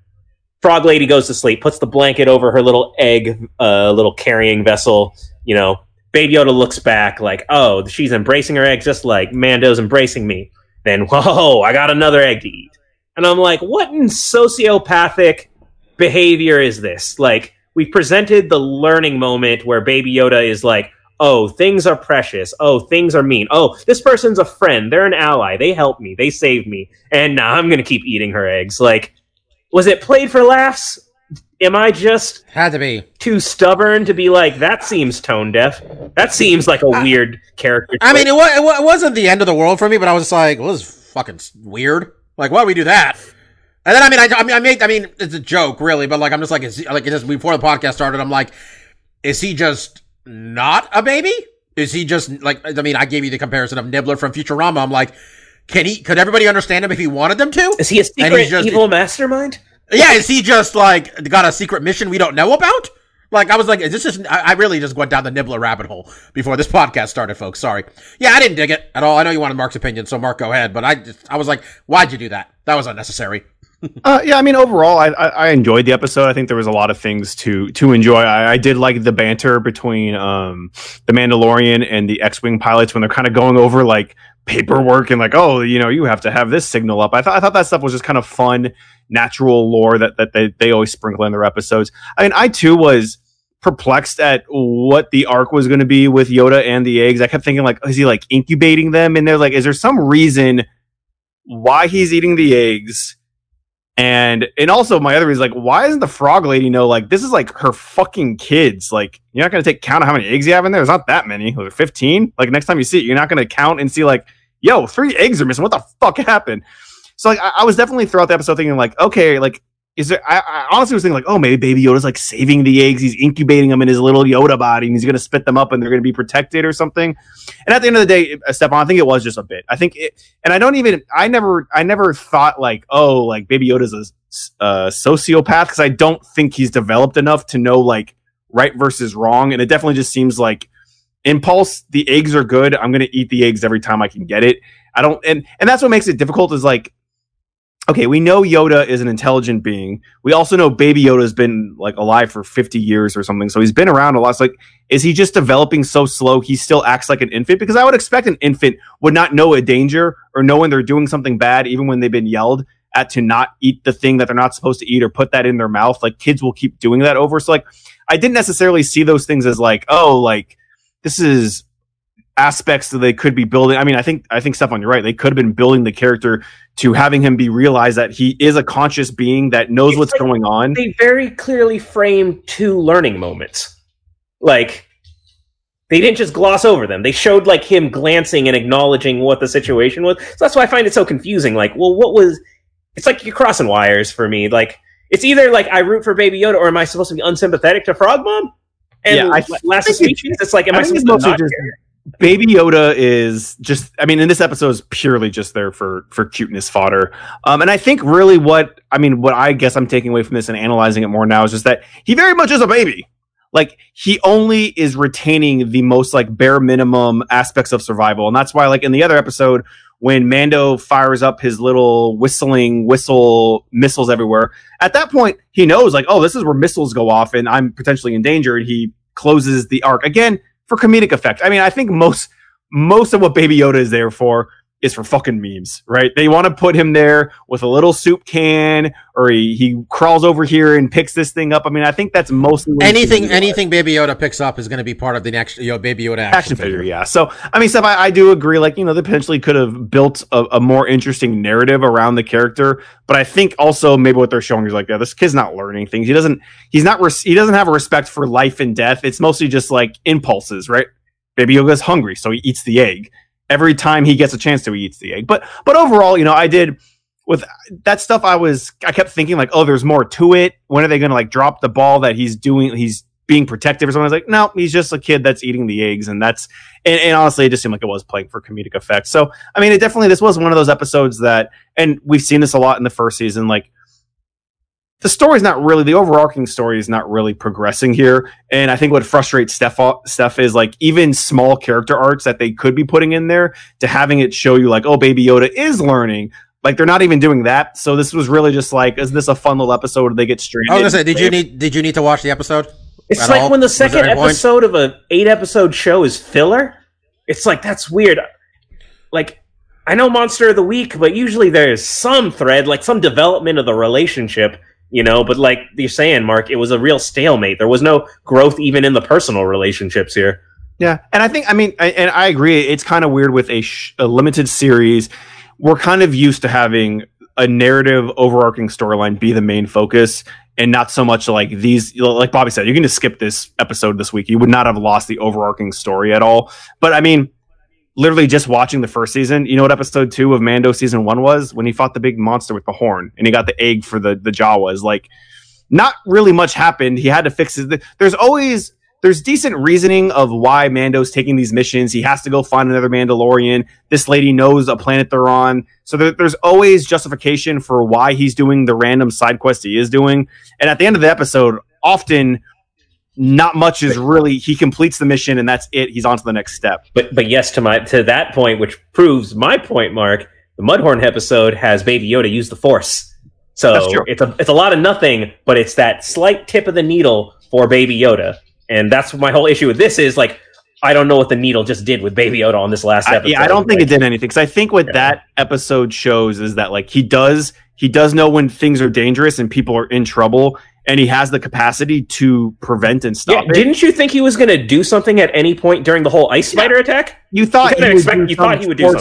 Frog Lady goes to sleep, puts the blanket over her little egg, little carrying vessel. You know, Baby Yoda looks back like, oh, she's embracing her egg just like Mando's embracing me. Then, whoa, I got another egg to eat. And I'm like, what in sociopathic behavior is this? Like, we presented the learning moment where Baby Yoda is like, oh, things are precious. Oh, things are mean. Oh, this person's a friend. They're an ally. They helped me. They saved me. And now I'm going to keep eating her eggs. Like, was it played for laughs? Am I just had to be too stubborn to be like, that seems tone deaf? That seems like a weird character choice. I mean, it wasn't the end of the world for me, but I was just like, well, this is fucking weird. Like, why would we do that? And then, I mean, it's a joke, really, but, like, I'm just like, is before the podcast started, I'm like, is he just not a baby? Is he just, like, I mean, I gave you the comparison of Nibbler from Futurama. I'm like, could everybody understand him if he wanted them to? Is he a secret evil mastermind? Yeah, is he just, like, got a secret mission we don't know about? Like, I was like, is this just, I really just went down the Nibbler rabbit hole before this podcast started, folks, sorry. Yeah, I didn't dig it at all. I know you wanted Mark's opinion, so Mark, go ahead, but I was like, why'd you do that? That was unnecessary. Yeah, I mean, overall, I enjoyed the episode. I think there was a lot of things to enjoy. I did like the banter between the Mandalorian and the X-Wing pilots when they're kind of going over, like, paperwork and like, oh, you know, you have to have this signal up. I thought that stuff was just kind of fun, natural lore that they always sprinkle in their episodes. I mean, I too was perplexed at what the arc was going to be with Yoda and the eggs. I kept thinking, like, is he, like, incubating them? And they're like, is there some reason why he's eating the eggs? And also my other reason is like, why doesn't the frog lady know, like, this is like her fucking kids? Like, you're not going to take count of how many eggs you have in there. There's not that many. Was it 15? Like, next time you see it, you're not going to count and see like, yo, 3 eggs are missing. What the fuck happened? So like, I was definitely throughout the episode thinking like, okay, like, is there, I honestly was thinking like, oh, maybe Baby Yoda's like saving the eggs. He's incubating them in his little Yoda body and he's going to spit them up and they're going to be protected or something. And at the end of the day, Stephon, I think it was just a bit. I think it, and I never thought like, oh, like Baby Yoda's a sociopath, because I don't think he's developed enough to know like right versus wrong. And it definitely just seems like impulse, the eggs are good. I'm going to eat the eggs every time I can get it. I don't, and that's what makes it difficult is like, okay, we know Yoda is an intelligent being. We also know Baby Yoda's been like alive for 50 years or something, so he's been around a lot. So, like, is he just developing so slow he still acts like an infant? Because I would expect an infant would not know a danger or know when they're doing something bad, even when they've been yelled at to not eat the thing that they're not supposed to eat or put that in their mouth. Like, kids will keep doing that over. So, like, I didn't necessarily see those things as like, oh, like this is aspects that they could be building. I mean, I think Stefan, you're right. They could have been building the character to having him be realized that he is a conscious being that knows it's what's like going on. They very clearly framed 2 learning moments. Like, they didn't just gloss over them. They showed like him glancing and acknowledging what the situation was. So that's why I find it so confusing. Like, well, what was? It's like you're crossing wires for me. Like, it's either like I root for Baby Yoda, or am I supposed to be unsympathetic to Frog Mom? And yeah, Last of Species, it's like, am I supposed to not care? Baby Yoda is just, I mean, in this episode is purely just there for cuteness fodder. And I think really what I guess I'm taking away from this and analyzing it more now is just that he very much is a baby. Like, he only is retaining the most like bare minimum aspects of survival. And that's why, like, in the other episode, when Mando fires up his little whistle missiles everywhere, at that point, he knows like, oh, this is where missiles go off and I'm potentially in danger. And he closes the arc again, for comedic effect. I mean, I think most of what Baby Yoda is there for is for fucking memes, right? They want to put him there with a little soup can, or he crawls over here and picks this thing up. I mean, I think that's mostly anything Baby Yoda picks up is going to be part of the next Baby Yoda action figure. Yeah. So, I mean, Steph, I do agree. Like, you know, they potentially could have built a more interesting narrative around the character, but I think also maybe what they're showing is like, yeah, this kid's not learning things. He doesn't have a respect for life and death. It's mostly just like impulses, right? Baby Yoda's hungry, so he eats the egg. Every time he gets a chance to, he eats the egg. But overall, you know, I did with that stuff. I kept thinking like, oh, there's more to it. When are they going to like drop the ball that he's doing? He's being protective or something. I was like, no, he's just a kid that's eating the eggs, and that's and honestly, it just seemed like it was playing for comedic effect. So I mean, it definitely this was one of those episodes that, and we've seen this a lot in the first season. Like, the story's not really, the overarching story is not really progressing here. And I think what frustrates Steph is like even small character arcs that they could be putting in there to having it show you like, oh, Baby Yoda is learning. Like they're not even doing that. So this was really just like, is this a fun little episode? Or they get stranded. I was gonna say, did you need to watch the episode? It's like all? When the second episode of an 8-episode show is filler. It's like, that's weird. Like, I know Monster of the Week, but usually there's some thread, like some development of the relationship, you know. But like you're saying, Mark, it was a real stalemate. There was no growth even in the personal relationships here. Yeah, and I think, I mean, I agree. It's kind of weird with a limited series. We're kind of used to having a narrative overarching storyline be the main focus and not so much like these, like Bobby said, you can just skip this episode this week. You would not have lost the overarching story at all. But I mean, literally just watching the first season, you know what episode 2 of Mando season 1 was? When he fought the big monster with the horn and he got the egg for the Jawas. Like, not really much happened. He had to fix it. There's decent reasoning of why Mando's taking these missions. He has to go find another Mandalorian. This lady knows a planet they're on. So there's always justification for why he's doing the random side quest he is doing. And at the end of the episode, often not much is really, he completes the mission and that's it. He's on to the next step. But yes, to that point, which proves my point, Mark, the Mudhorn episode has Baby Yoda use the Force. So it's a lot of nothing, but it's that slight tip of the needle for Baby Yoda. And that's my whole issue with this is, like, I don't know what the needle just did with Baby Yoda on this last episode. I don't think it did anything. Because I think what that episode shows is that, like, he does know when things are dangerous and people are in trouble, and he has the capacity to prevent and stop it. Didn't you think he was going to do something at any point during the whole ice spider attack? You thought he would do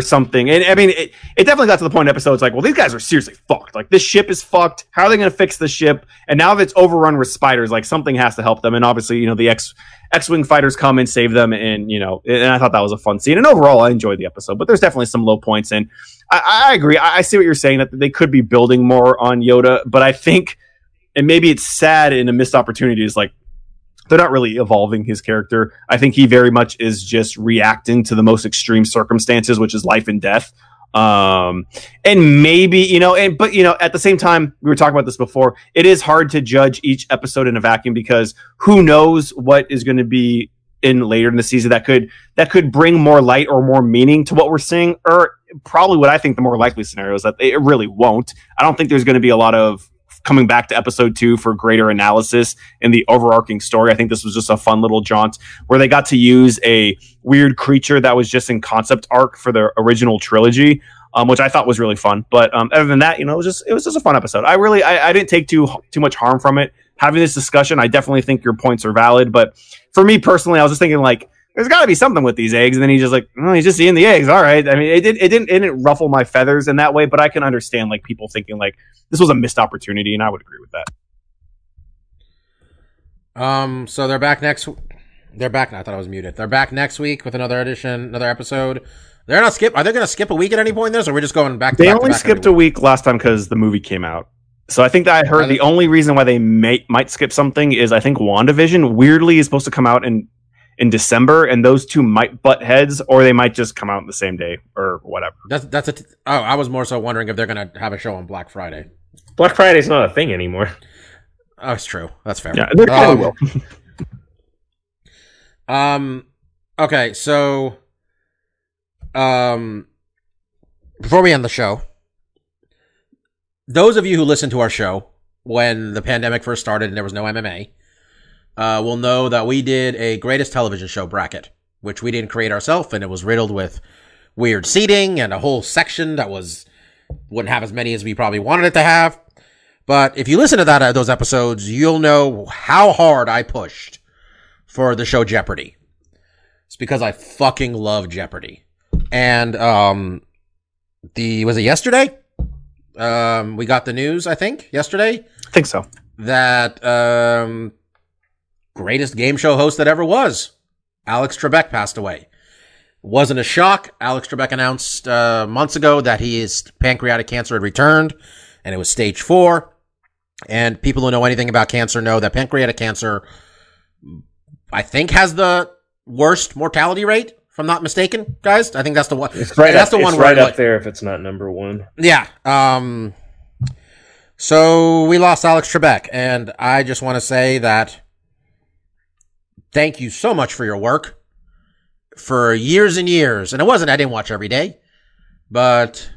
something. And I mean, it definitely got to the point in the episode, it's like, well, these guys are seriously fucked. Like, this ship is fucked. How are they going to fix this ship? And now that it's overrun with spiders, like, something has to help them. And obviously, you know, the X-Wing fighters come and save them. And, you know, and I thought that was a fun scene. And overall, I enjoyed the episode. But there's definitely some low points. And I agree. I see what you're saying, that they could be building more on Yoda. But I think... And maybe it's sad and a missed opportunity is like they're not really evolving his character. I think he very much is just reacting to the most extreme circumstances, which is life and death. And maybe, you know, but you know, at the same time, we were talking about this before. It is hard to judge each episode in a vacuum because who knows what is going to be in later in the season that could bring more light or more meaning to what we're seeing, or probably what I think the more likely scenario is that it really won't. I don't think there's going to be a lot of coming back to episode 2 for greater analysis and the overarching story. I think this was just a fun little jaunt where they got to use a weird creature that was just in concept arc for their original trilogy, which I thought was really fun. But other than that, you know, it was just a fun episode. I didn't take too much harm from it. Having this discussion, I definitely think your points are valid. But for me personally, I was just thinking like, there's got to be something with these eggs. And then he's just like, oh, he's just eating the eggs. All right. I mean, it didn't ruffle my feathers in that way, but I can understand like people thinking like this was a missed opportunity. And I would agree with that. So they're back next. They're back. I thought I was muted. They're back next week with another edition, another episode. They're not skip. Are they going to skip a week at any point in this? Or we're just going back to back? They only skipped a week last time because the movie came out. So I think that I heard the only reason why they might skip something is I think WandaVision weirdly is supposed to come out in December, and those two might butt heads, or they might just come out the same day, or whatever. I was more so wondering if they're gonna have a show on Black Friday. Black Friday's not a thing anymore. Oh, it's true. That's fair. Yeah, they will. Okay, so before we end the show, those of you who listened to our show when the pandemic first started and there was no MMA. Will know that we did a greatest television show bracket, which we didn't create ourselves, and it was riddled with weird seating and a whole section that wouldn't have as many as we probably wanted it to have. But if you listen to those episodes, you'll know how hard I pushed for the show Jeopardy. It's because I fucking love Jeopardy. And was it yesterday? We got the news, I think, yesterday. I think so. That greatest game show host that ever was, Alex Trebek, passed away. Wasn't a shock. Alex Trebek announced months ago that his pancreatic cancer had returned, and it was stage 4. And people who know anything about cancer know that pancreatic cancer, I think, has the worst mortality rate, if I'm not mistaken, guys. I think that's the one. It's right up there if it's not number 1. Yeah. So we lost Alex Trebek, and I just want to say that thank you so much for your work for years and years. And it wasn't, I didn't watch every day, but,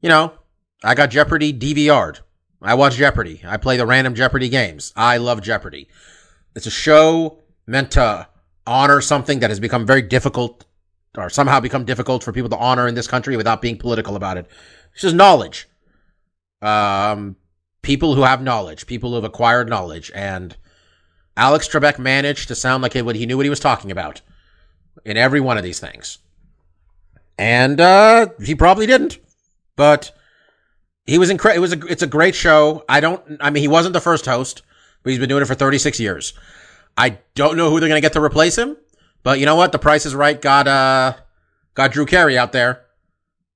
you know, I got Jeopardy DVR'd. I watch Jeopardy. I play the random Jeopardy games. I love Jeopardy. It's a show meant to honor something that has become very difficult or somehow become difficult for people to honor in this country without being political about it. It's just knowledge. People who have knowledge, people who have acquired knowledge. And Alex Trebek managed to sound like he knew what he was talking about in every one of these things. And he probably didn't, but he was incredible. It's a great show. I mean, he wasn't the first host, but he's been doing it for 36 years. I don't know who they're going to get to replace him, but you know what? The Price is Right got Drew Carey out there,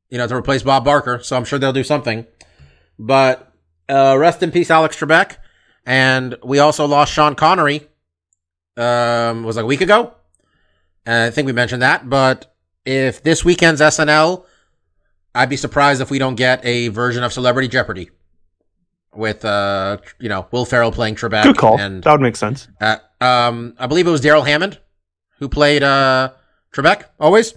you know, to replace Bob Barker. So I'm sure they'll do something, but, rest in peace, Alex Trebek. And we also lost Sean Connery. It was like a week ago. And I think we mentioned that, but if this weekend's SNL, I'd be surprised if we don't get a version of Celebrity Jeopardy with, you know, Will Ferrell playing Trebek. Good call. And, that would make sense. I believe it was Daryl Hammond who played Trebek always.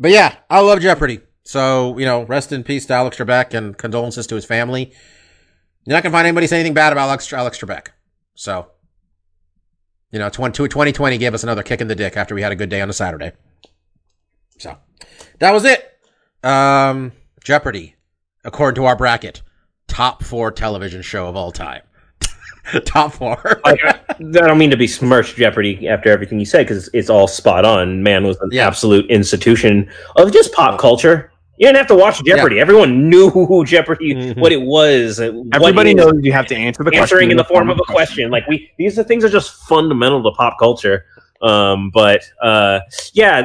But yeah, I love Jeopardy. So, you know, rest in peace to Alex Trebek and condolences to his family. You're not going to find anybody say anything bad about Alex Trebek. So, you know, 2020 gave us another kick in the dick after we had a good day on a Saturday. So, that was it. Jeopardy, according to our bracket, top 4 television show of all time. Top 4. I don't mean to besmirch Jeopardy after everything you said, because it's all spot on. Man was an absolute institution of just pop culture. You didn't have to watch Jeopardy. Yeah. Everyone knew who Jeopardy, what it was. Everybody knows you have to answer the question. Answering in the form of a question. Like these things are just fundamental to pop culture. Yeah,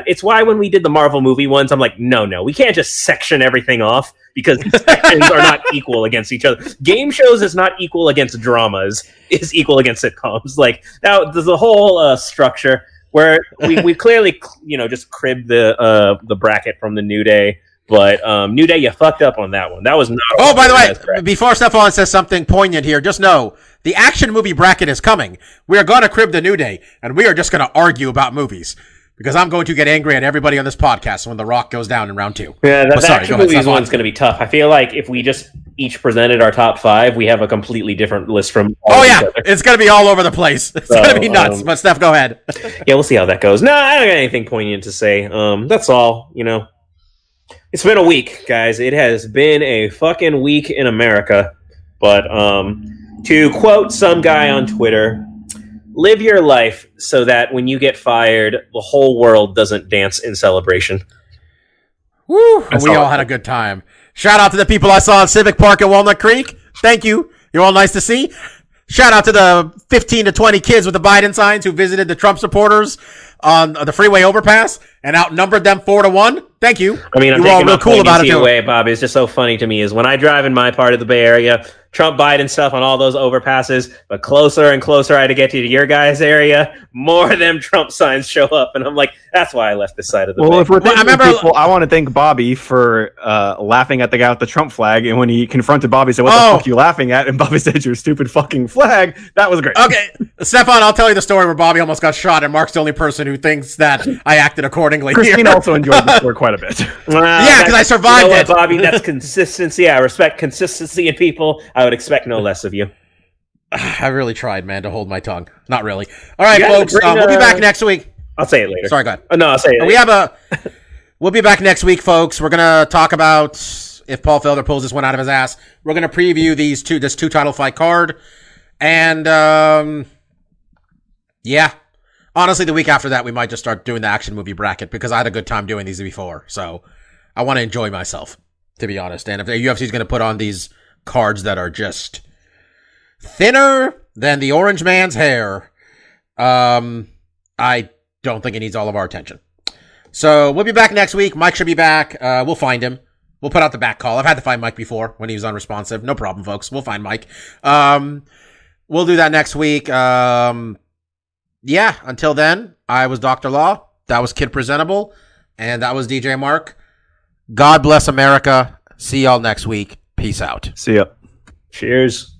it's why when we did the Marvel movie ones, I'm like, no, we can't just section everything off because sections are not equal against each other. Game shows is not equal against dramas, is equal against sitcoms. Like now there's a whole structure where we clearly, you know, just cribbed the bracket from the New Day. But New Day, you fucked up on that one. That was not. Oh, by the way, before Stefan says something poignant here, just know the action movie bracket is coming. We are going to crib the New Day, and we are just going to argue about movies because I'm going to get angry at everybody on this podcast when The Rock goes down in round 2. Yeah, that action movies one's going to be tough. I feel like if we just each presented our top 5, we have a completely different list from. Oh yeah, it's going to be all over the place. It's going to be nuts. But Steph, go ahead. Yeah, we'll see how that goes. No, I don't got anything poignant to say. That's all. You know. It's been a week, guys. It has been a fucking week in America. But to quote some guy on Twitter, live your life so that when you get fired, the whole world doesn't dance in celebration. Woo! And we all had a good time. Shout out to the people I saw in Civic Park and Walnut Creek. Thank you. You're all nice to see. Shout out to the 15 to 20 kids with the Biden signs who visited the Trump supporters on the freeway overpass and outnumbered them 4-1. Thank you. I mean, I'm all real cool about it too. Away, Bob, it's just so funny to me is when I drive in my part of the Bay Area, Trump, Biden stuff on all those overpasses, but closer and closer I get to your guys' area, more of them Trump signs show up, and I'm like, that's why I left this side of the Bay. If we're thanking people, I want to thank Bobby for laughing at the guy with the Trump flag, and when he confronted Bobby, said, "What the fuck are you laughing at?" and Bobby said, "Your stupid fucking flag." That was great. Okay, Stefan, I'll tell you the story where Bobby almost got shot, and Mark's the only person who thinks that I acted accordingly. Christine also enjoyed the story quite a bit. Yeah, because I survived it. Bobby, that's consistency. I respect consistency in people. I would expect no less of you. I really tried, man, to hold my tongue. Not really. All right, folks. We'll be back next week. I'll say it later. Sorry, go ahead. Oh, no, I'll say it later. We'll be back next week, folks. We're going to talk about if Paul Felder pulls this one out of his ass. We're going to preview this two-title fight card. And, yeah. Honestly, the week after that, we might just start doing the action movie bracket because I had a good time doing these before. So I want to enjoy myself, to be honest. And if the UFC is going to put on these cards that are just thinner than the orange man's hair, I don't think it needs all of our attention. So we'll be back next week. Mike should be back. We'll find him. We'll put out the back call. I've had to find Mike before when he was unresponsive. No problem, folks. We'll find Mike. We'll do that next week. Yeah, until then, I was Dr. Law. That was Kid Presentable. And that was DJ Mark. God bless America. See y'all next week. Peace out. See ya. Cheers.